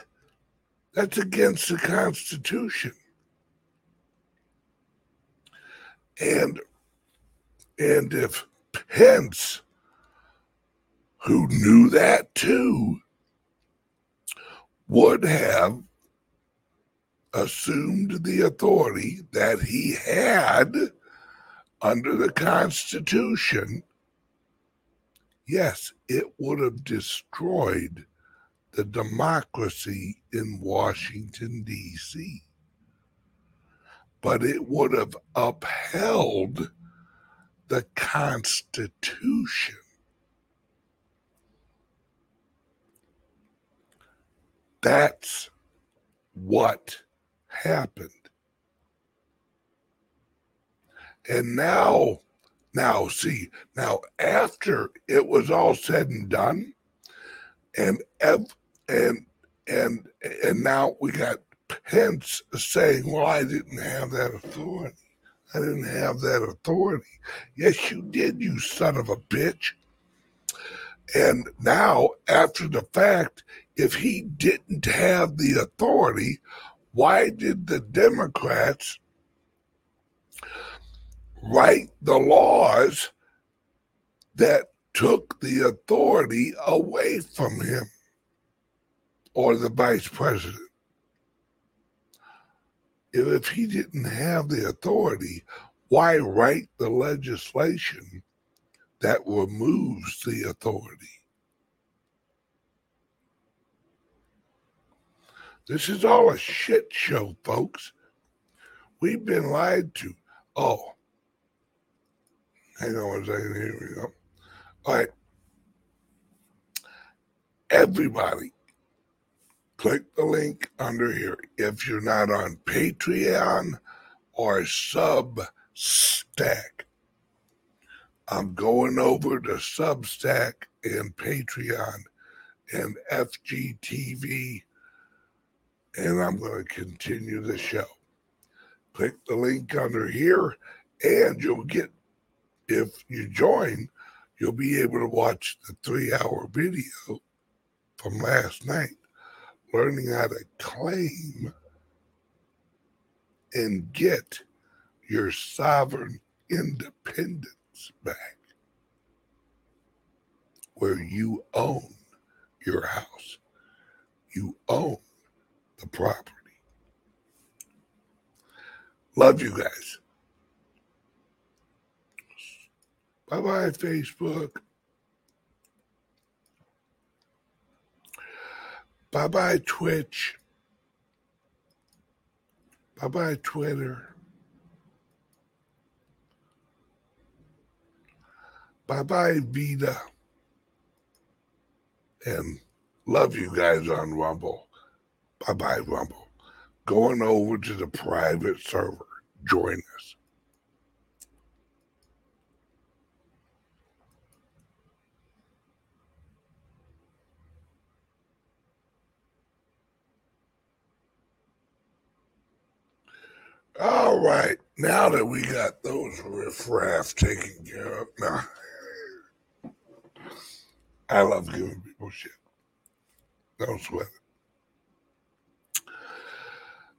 That's against the Constitution. And, and if Pence, who knew that too, would have assumed the authority that he had under the Constitution, yes, it would have destroyed the democracy in Washington, D C, but it would have upheld the Constitution That's what happened. And now, now see, now after it was all said and done, and ev- and and and now we got Pence saying, well, I didn't have that authority. I didn't have that authority. Yes, you did, you son of a bitch. And now, after the fact, if he didn't have the authority, why did the Democrats write the laws that took the authority away from him or the vice president? If he didn't have the authority, why write the legislation that removes the authority? This is all a shit show, folks. We've been lied to. Oh, hang on a second. Here we go. All right. Everybody, click the link under here. If you're not on Patreon or Substack, I'm going over to Substack and Patreon and F G T V, and I'm going to continue the show. Click the link under here, and you'll get, if you join, you'll be able to watch the three-hour video from last night, learning how to claim and get your sovereign independence back, where you own your house, you own the property. Love you guys. Bye-bye, Facebook. Bye-bye, Twitch. Bye-bye, Twitter. Bye-bye, Vita. And love you guys on Rumble. Bye-bye, Rumble. Going over to the private server. Join us. All right, now that we got those riffraff taken care of, now nah, I love giving people shit. Don't sweat it.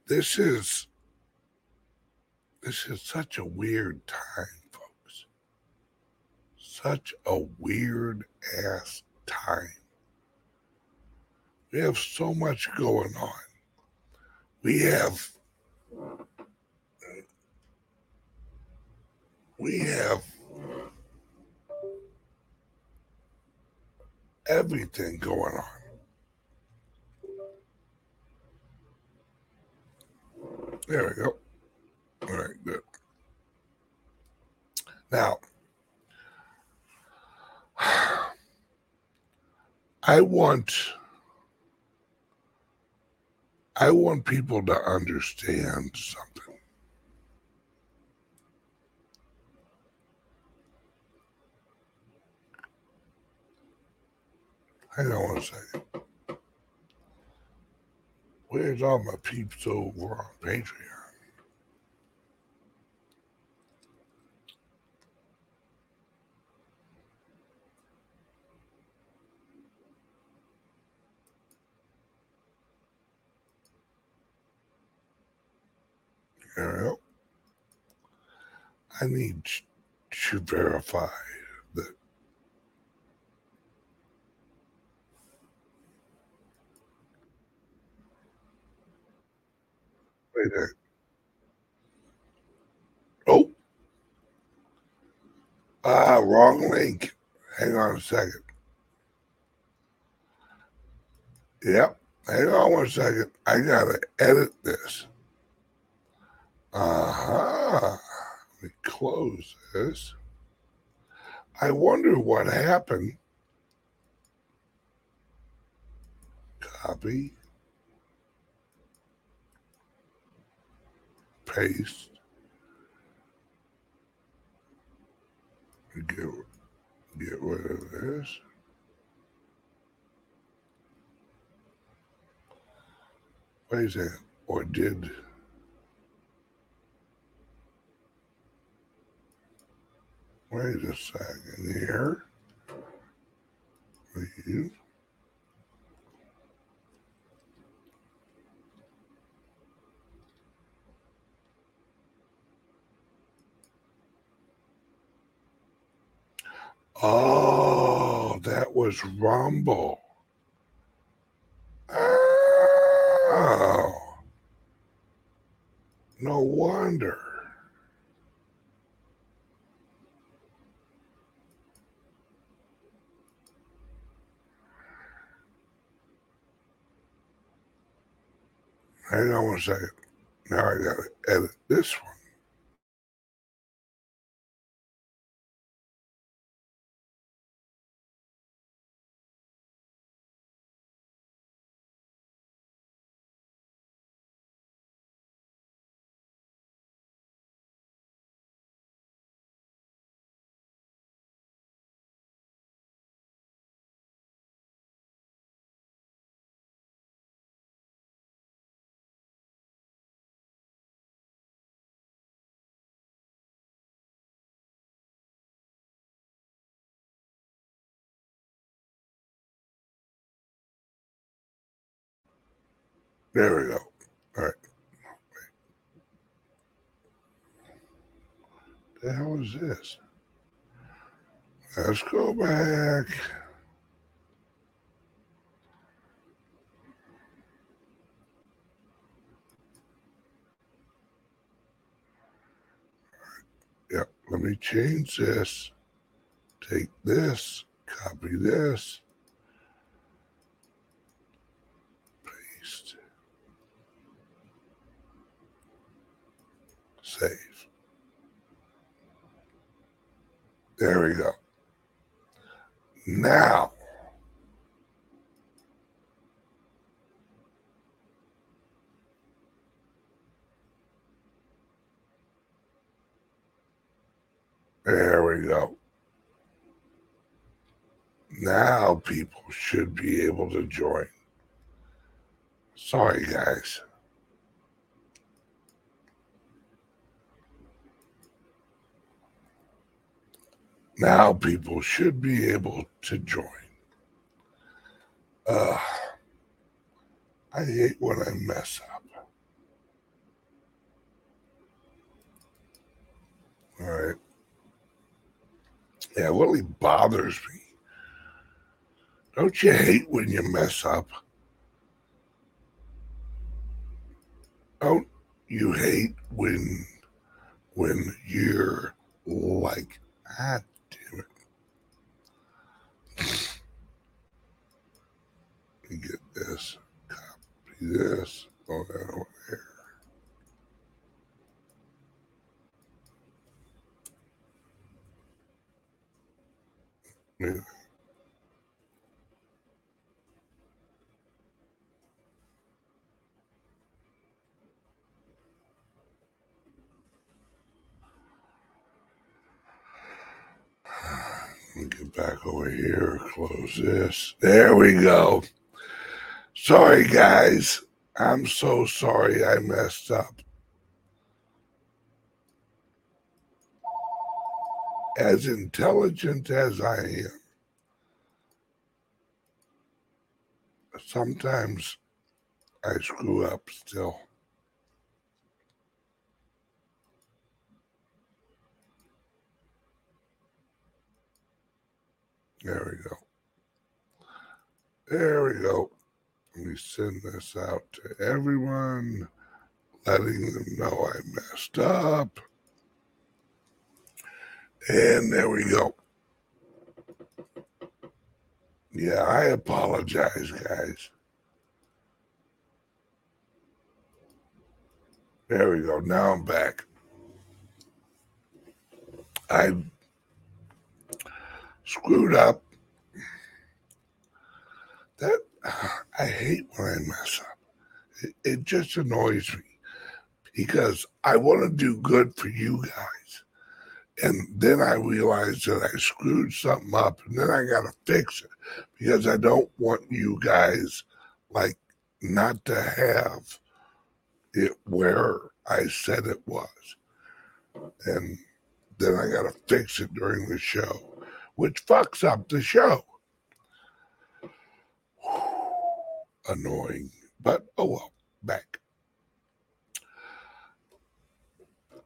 This is this is such a weird time, folks. Such a weird ass time. We have so much going on. We have. We have everything going on. There we go. All right, good. Now, I want I want people to understand something. Hang on a second. Where's all my peeps over on Patreon? Well, I need to verify that. Oh, ah, wrong link. Hang on a second. Yep, hang on one second. I gotta edit this. Uh-huh. Let me close this. I wonder what happened. Copy, paste. Get, get rid of this. Wait a second. Or did... Wait a second here. Please. Oh, that was Rumble. Oh. No wonder. Hang on one second. Now I gotta edit this one. There we go. All right. Wait. The hell is this? Let's go back. All right. Yep. Let me change this. Take this. Copy this. Save. There we go. Now, there we go. Now people should be able to join. Sorry, guys. Now people should be able to join. Uh, I hate when I mess up. All right. Yeah, it really bothers me. Don't you hate when you mess up? Don't you hate when when you're like, ah, damn it. You get this, copy this, throw that over there. Yeah. Get back over here, close this. There we go. Sorry, guys. I'm so sorry I messed up. As intelligent as I am, sometimes I screw up still. There we go. There we go. Let me send this out to everyone, letting them know I messed up. And there we go. Yeah, I apologize, guys. There we go. Now I'm back. I... screwed up. That I hate when I mess up. It, it just annoys me. because I want to do good for you guys. And then I realized that I screwed something up, and then I got to fix it because I don't want you guys, like, not to have it where I said it was. And then I got to fix it during the show, which fucks up the show. Annoying, but oh well, back.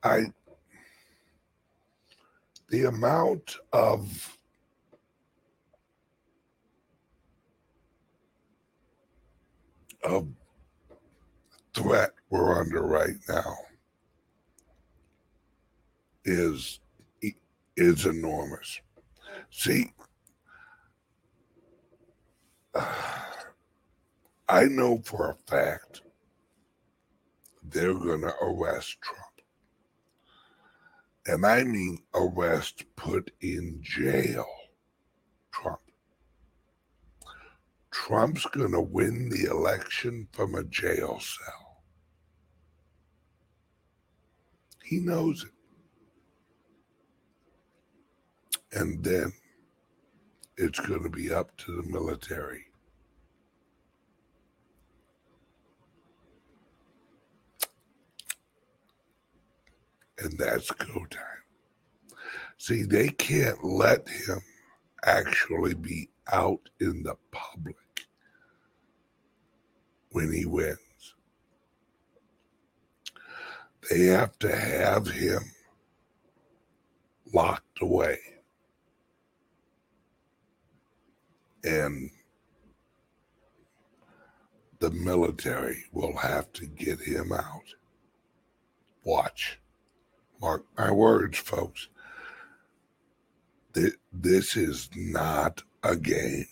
I... The amount of of threat we're under right now is is enormous. See, I know for a fact they're going to arrest Trump. And I mean arrest, put in jail, Trump. Trump's going to win the election from a jail cell. He knows it. And then it's going to be up to the military. And that's go time. See, they can't let him actually be out in the public when he wins. They have to have him locked away. And the military will have to get him out. Watch. Mark my words, folks. This is not a game.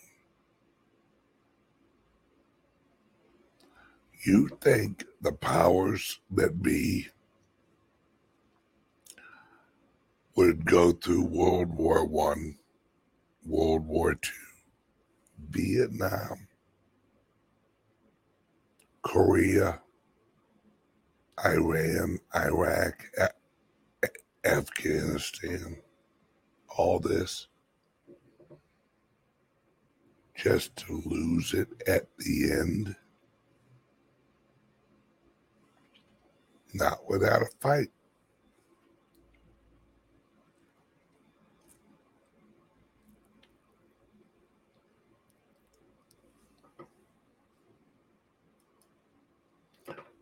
You think the powers that be would go through World War One, World War Two, Vietnam, Korea, Iran, Iraq, Afghanistan, all this, just to lose it at the end? Not without a fight.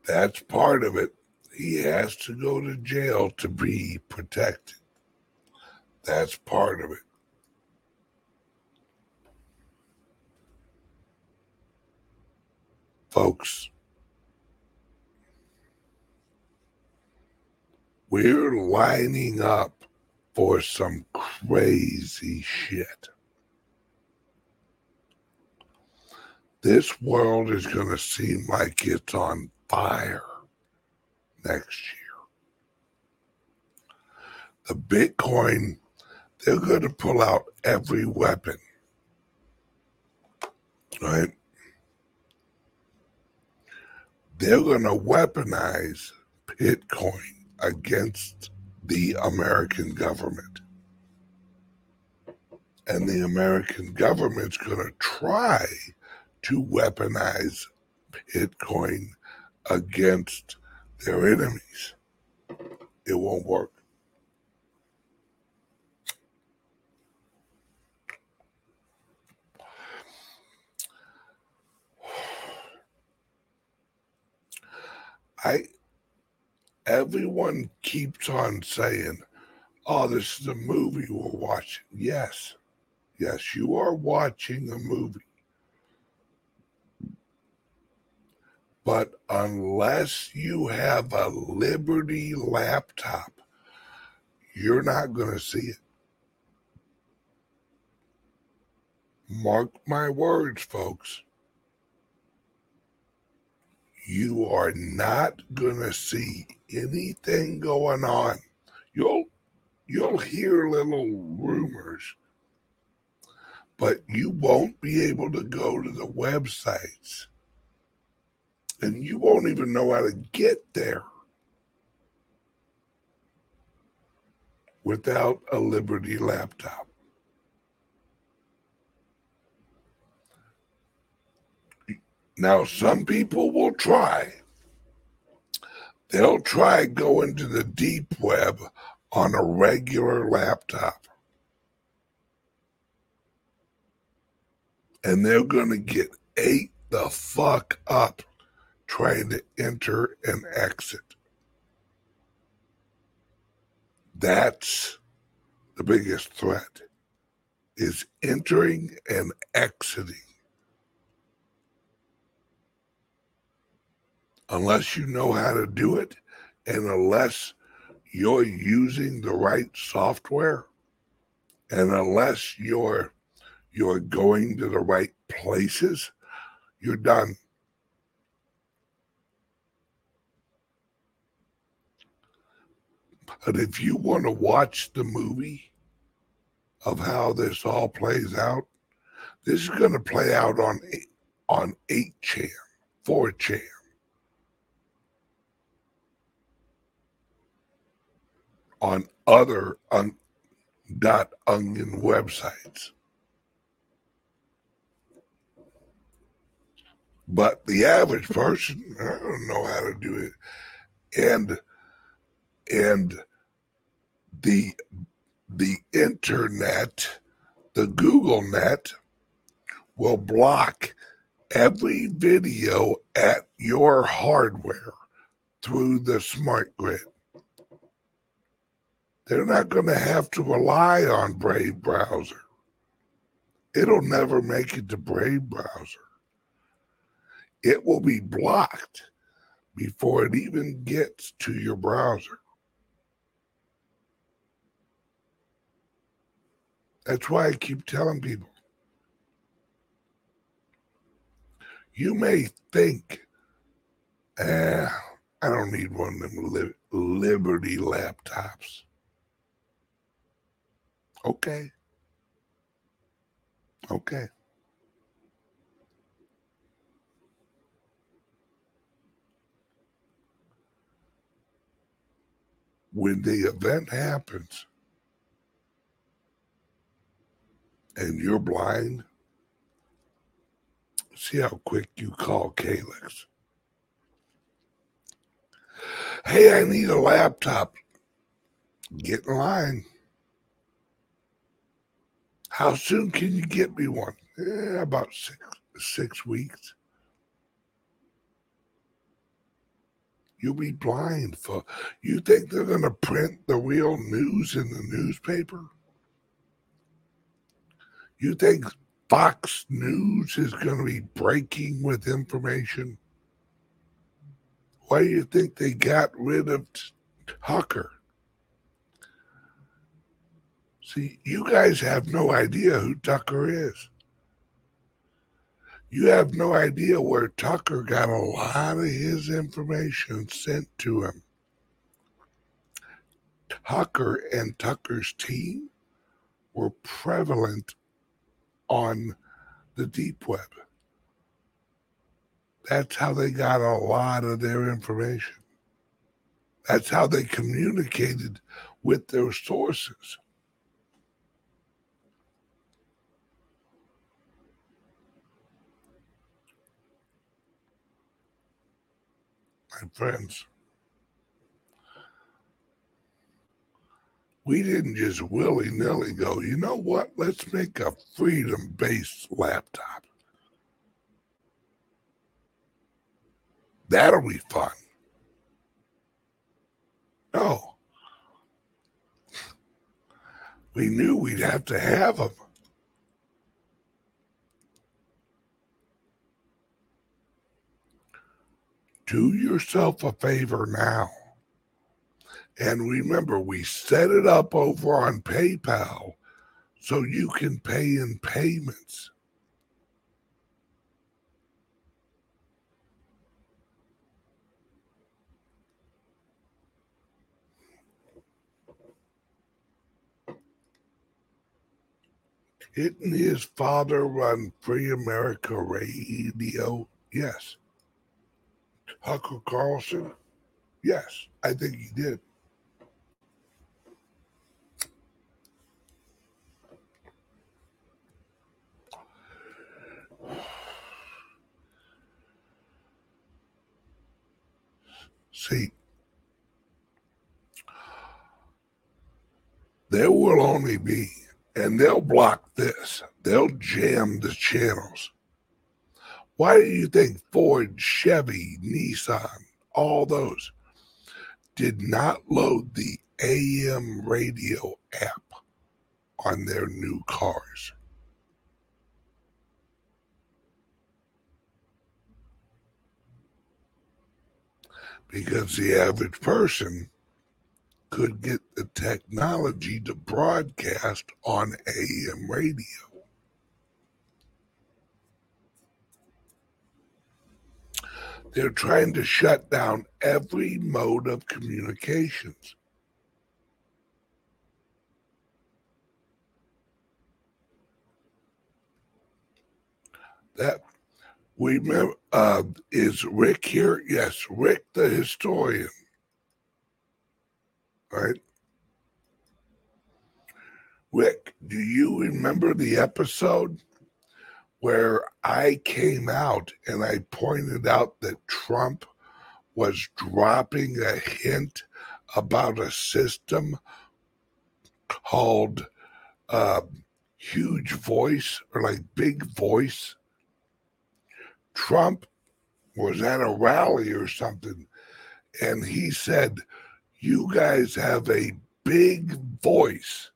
That's part of it. He has to go to jail to be protected. That's part of it. Folks, we're lining up for some crazy shit. This world is going to seem like it's on fire next year. The Bitcoin, they're going to pull out every weapon, right? They're going to weaponize Bitcoin against the American government. And the American government's going to try to weaponize Bitcoin against their enemies. It won't work. I, everyone keeps on saying, oh, this is a movie we're watching. Yes. Yes, you are watching a movie. But unless you have a Liberty laptop, you're not going to see it. Mark my words, folks. You are not going to see anything going on. You'll, you'll hear little rumors, but you won't be able to go to the websites. And you won't even know how to get there without a Liberty laptop. Now, some people will try. They'll try going to the deep web on a regular laptop. And they're going to get ate the fuck up trying to enter and exit. That's the biggest threat, is entering and exiting. Unless you know how to do it, and unless you're using the right software, and unless you're you're going to the right places, you're done. But if you want to watch the movie of how this all plays out, this is going to play out on on eight chan, four chan. On other un, dot onion websites. But the average person, I don't know how to do it. And and the the internet, the Google net, will block every video at your hardware through the smart grid. They're not going to have to rely on Brave browser. It'll never make it to Brave browser. It will be blocked before it even gets to your browser. That's why I keep telling people, you may think, eh, I don't need one of them li- Liberty laptops. Okay. Okay. When the event happens and you're blind, see how quick you call Calix. Hey, I need a laptop. Get in line. How soon can you get me one? Eh, about six, six weeks. You'll be blind for, you think they're going to print the real news in the newspaper? You think Fox News is going to be breaking with information? Why do you think they got rid of Tucker? See, you guys have no idea who Tucker is. You have no idea where Tucker got a lot of his information sent to him. Tucker and Tucker's team were prevalent on the deep web. That's how they got a lot of their information. That's how they communicated with their sources. My friends, we didn't just willy-nilly go, you know what, let's make a freedom-based laptop. That'll be fun. No. We knew we'd have to have them. Do yourself a favor now. And remember, we set it up over on PayPal so you can pay in payments. Didn't his father run Free America Radio? Yes. Tucker Carlson? Yes, I think he did. See, there will only be, and they'll block this. They'll jam the channels. Why do you think Ford, Chevy, Nissan, all those did not load the A M radio app on their new cars? Because the average person could get the technology to broadcast on A M radio. They're trying to shut down every mode of communications. That we remember, uh, is Rick here? Yes, Rick the historian. Right? Rick, do you remember the episode where I came out and I pointed out that Trump was dropping a hint about a system called uh, Huge Voice, or like Big Voice? Trump was at a rally or something, and he said, you guys have a big voice,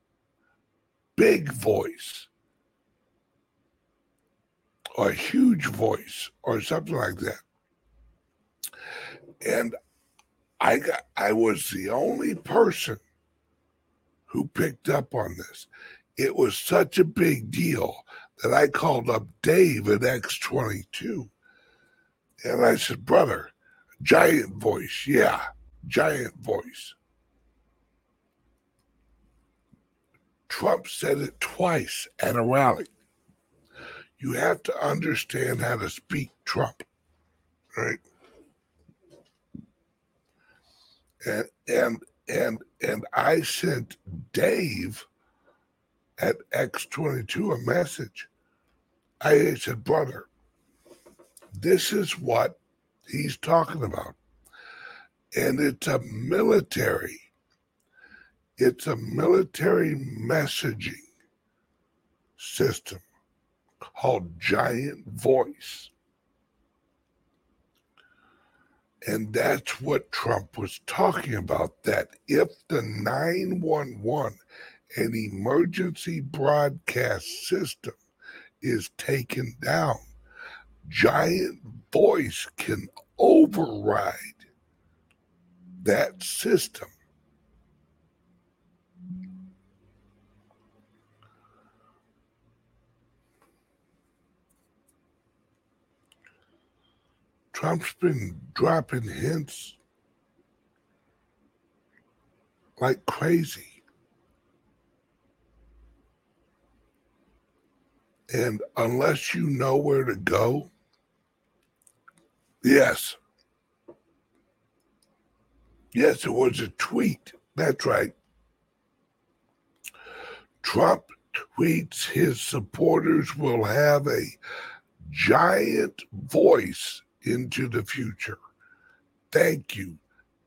big voice, or a huge voice, or something like that. And I got, I was the only person who picked up on this. It was such a big deal that I called up Dave at X twenty-two. And I said, brother, Giant Voice, yeah, Giant Voice. Trump said it twice at a rally. You have to understand how to speak Trump, right? And and and and I sent Dave at X twenty-two a message. I said, brother, this is what he's talking about. And it's a military, it's a military messaging system called Giant Voice. And that's what Trump was talking about, that if the nine one one, an emergency broadcast system, is taken down, Giant Voice can override that system. Trump's been dropping hints like crazy. And unless you know where to go, yes. Yes, it was a tweet. That's right. Trump tweets his supporters will have a giant voice into the future. Thank you.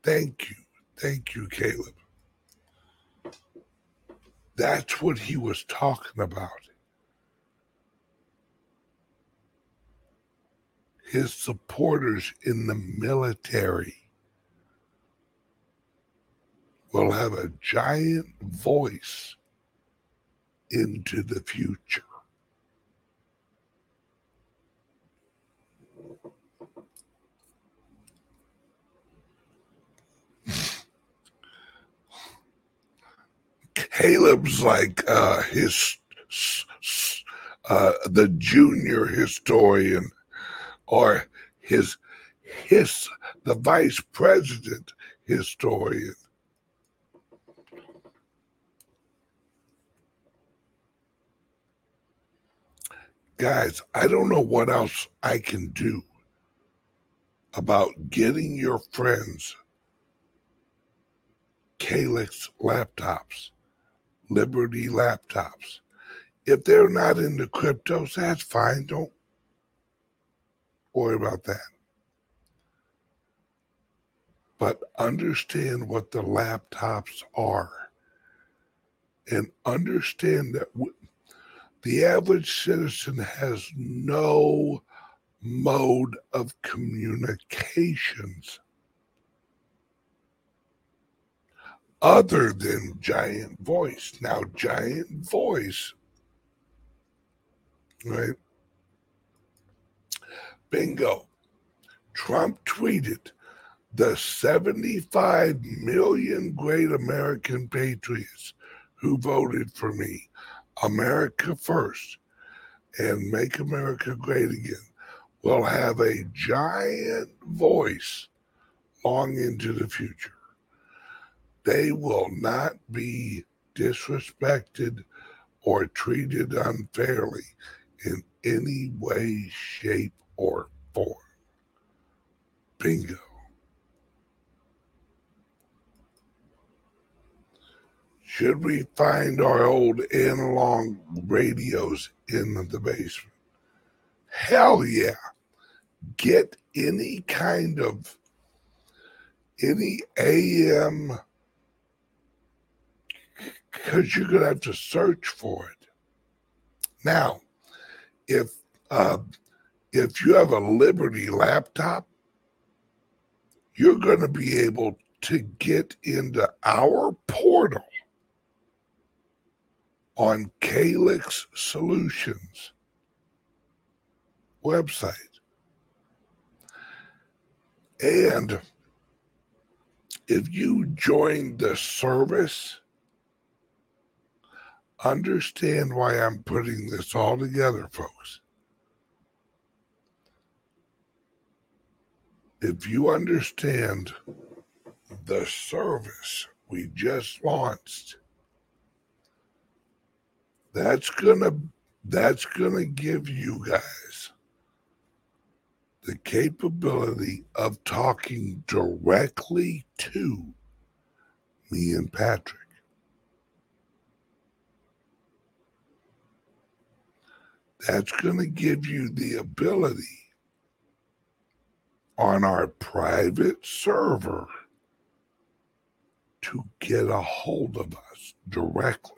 Thank you. Thank you, Caleb. That's what he was talking about. His supporters in the military will have a giant voice into the future. Caleb's like uh, his uh, the junior historian, or his his the vice president historian. Guys, I don't know what else I can do about getting your friends Calix Laptops, Liberty Laptops. If they're not into cryptos, that's fine. Don't worry about that. but understand what the laptops are and understand that w- the average citizen has no mode of communications other than Giant Voice. Now, Giant Voice, right? Bingo. Trump tweeted, the seventy-five million great American patriots who voted for me, America first, and make America great again, will have a giant voice long into the future. They will not be disrespected or treated unfairly in any way, shape, or form. Bingo. Should we find our old analog radios in the basement? Hell yeah. Get any kind of, any A M, because you're going to have to search for it. Now, if uh, if you have a Liberty laptop, you're going to be able to get into our portal on Calix Solutions website. And if you join the service, understand why I'm putting this all together, folks. If you understand the service we just launched, that's gonna that's gonna give you guys the capability of talking directly to me and Patrick. That's going to give you the ability on our private server to get a hold of us directly.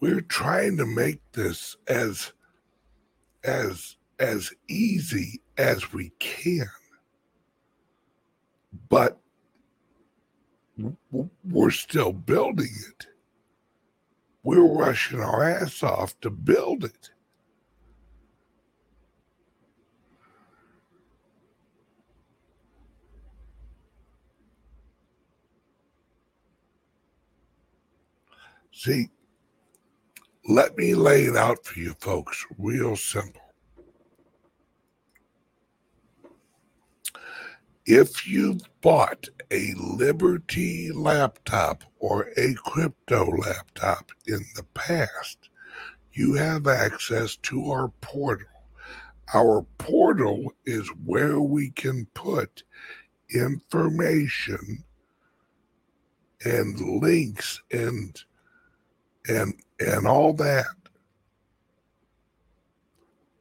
We're trying to make this as, as, as easy as we can, but we're still building it. We're rushing our ass off to build it. See, let me lay it out for you folks, real simple. If you've bought a Liberty laptop or a crypto laptop in the past, you have access to our portal. Our portal is where we can put information and links and and and all that.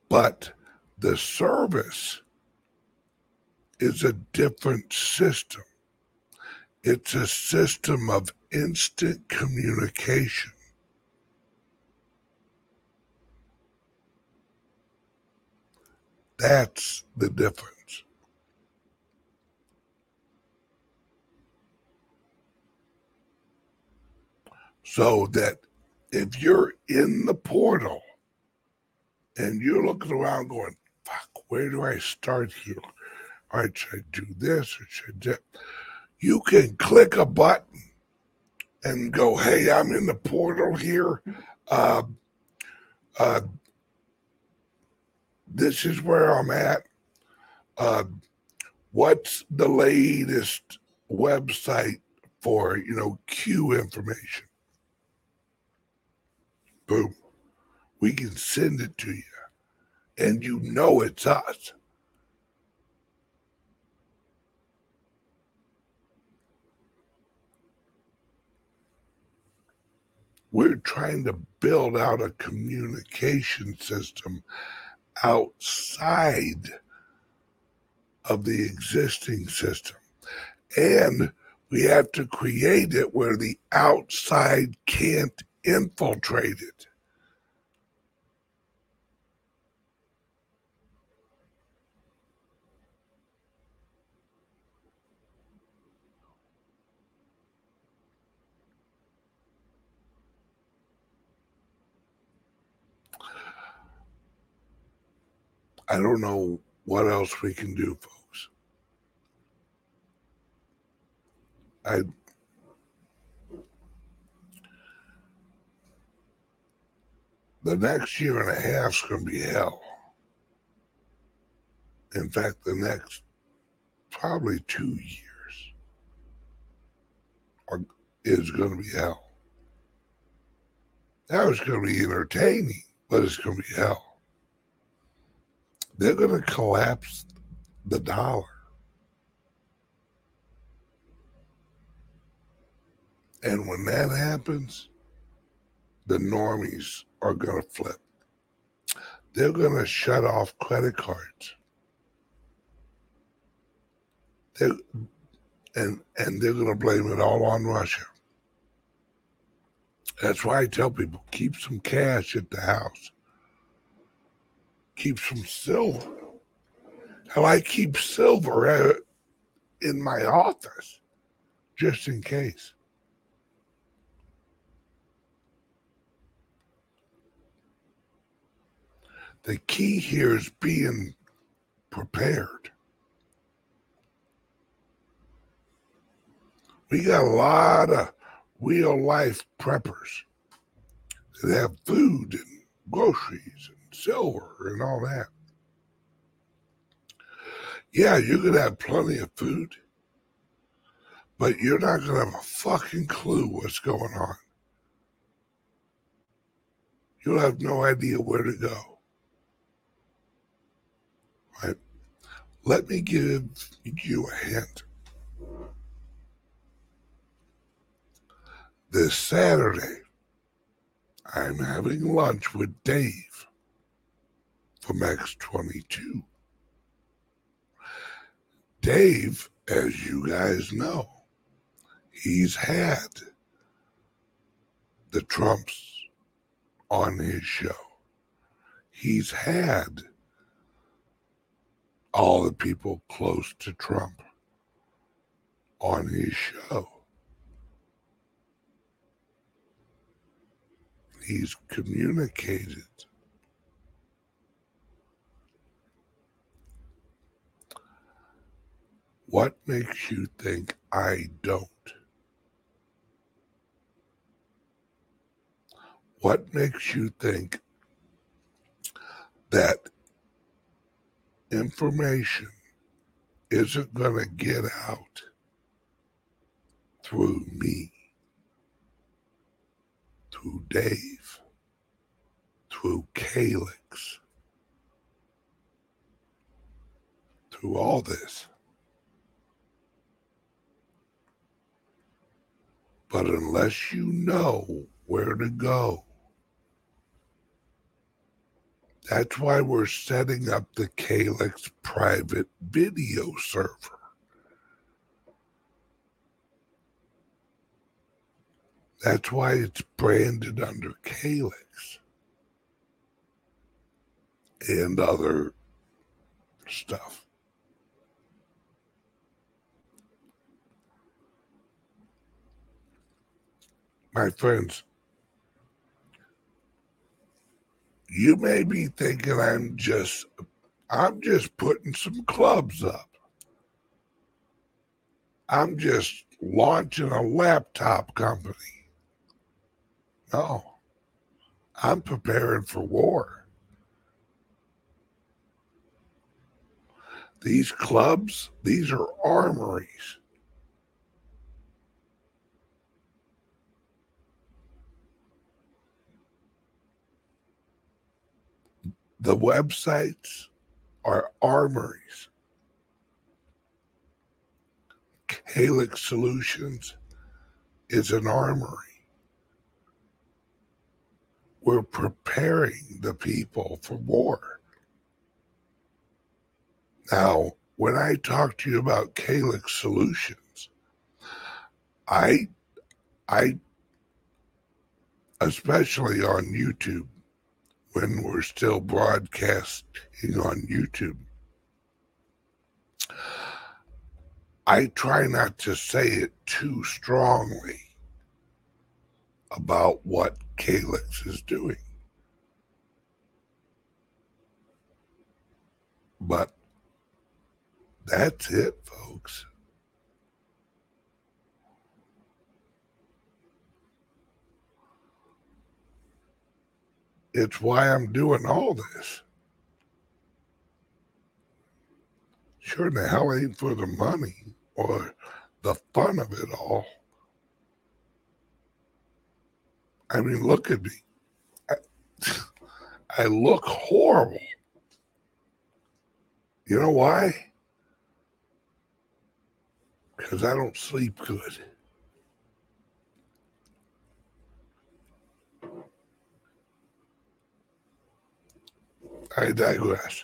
But the service is a different system. It's a system of instant communication. That's the difference. So that if you're in the portal and you're looking around going, fuck, where do I start here? All right, should I do this or should I do that? You can click a button and go, hey, I'm in the portal here. Uh, uh, this is where I'm at. Uh, what's the latest website for, you know, Q information? Boom. We can send it to you. And you know it's us. we're trying to build out a communication system outside of the existing system. And we have to create it where the outside can't infiltrate it. I don't know what else we can do, folks. I the next year and a half is going to be hell. In fact, the next probably two years are, is going to be hell. Now it's going to be entertaining, but it's going to be hell. They're going to collapse the dollar. And when that happens, the normies are going to flip. They're going to shut off credit cards. They're, and, and they're going to blame it all on Russia. That's why I tell people, keep some cash at the house. Keep some silver. How I keep silver in my office, just in case. The key here is being prepared. We got a lot of real life preppers that have food and groceries and silver and all that. Yeah, you could have plenty of food, but you're not going to have a fucking clue what's going on. You'll have no idea where to go. Right? Let me give you a hint. This Saturday, I'm having lunch with Dave from X twenty-two. Dave, as you guys know, he's had the Trumps on his show. He's had all the people close to Trump on his show. He's communicated. What makes you think I don't? What makes you think that information isn't going to get out through me, through Dave, through Calix, through all this? But unless you know where to go, that's why we're setting up the Calix private video server. That's why it's branded under Calix and other stuff. My friends, you may be thinking I'm just, I'm just putting some clubs up. I'm just launching a laptop company. No, I'm preparing for war. These clubs, these are armories. The websites are armories. Calix Solutions is an armory. We're preparing the people for war. Now, when I talk to you about Calix Solutions, I, I, especially on YouTube, when we're still broadcasting on YouTube, I try not to say it too strongly about what Calix is doing. But that's it, folks. It's why I'm doing all this. Sure in the hell ain't for the money or the fun of it all. I mean, look at me. I, I look horrible. You know why? Because I don't sleep good. I digress.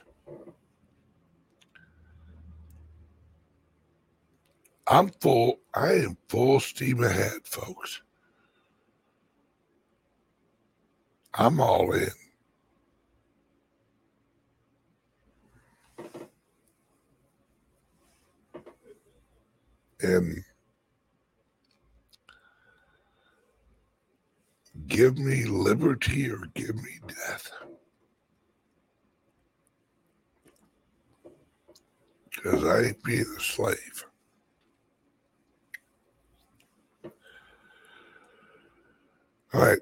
I'm full. I am full steam ahead, folks. I'm all in. And give me liberty or give me death. Because I ain't being a slave. All right.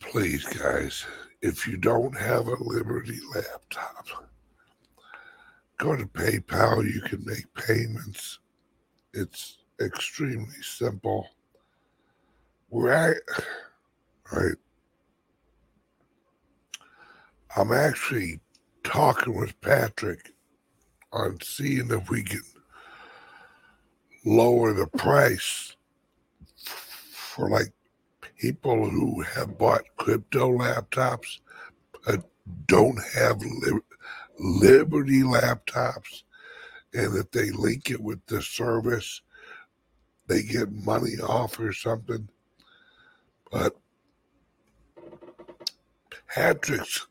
Please, guys, if you don't have a Liberty laptop, go to PayPal. You can make payments. It's extremely simple. Right? Right. I'm actually talking with Patrick on seeing if we can lower the price for like people who have bought crypto laptops but don't have li- Liberty laptops, and if they link it with the service, they get money off or something. But Patrick's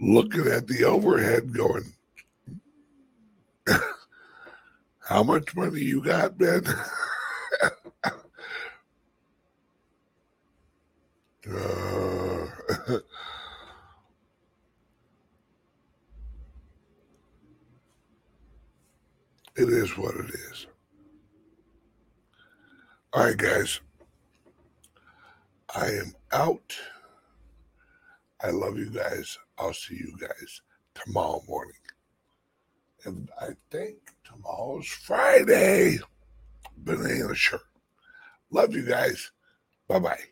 looking at the overhead going, how much money you got, man? Uh, it is what it is. All right, guys. I am out. I love you guys. I'll see you guys tomorrow morning. And I think tomorrow's Friday. Banana shirt. Love you guys. Bye-bye.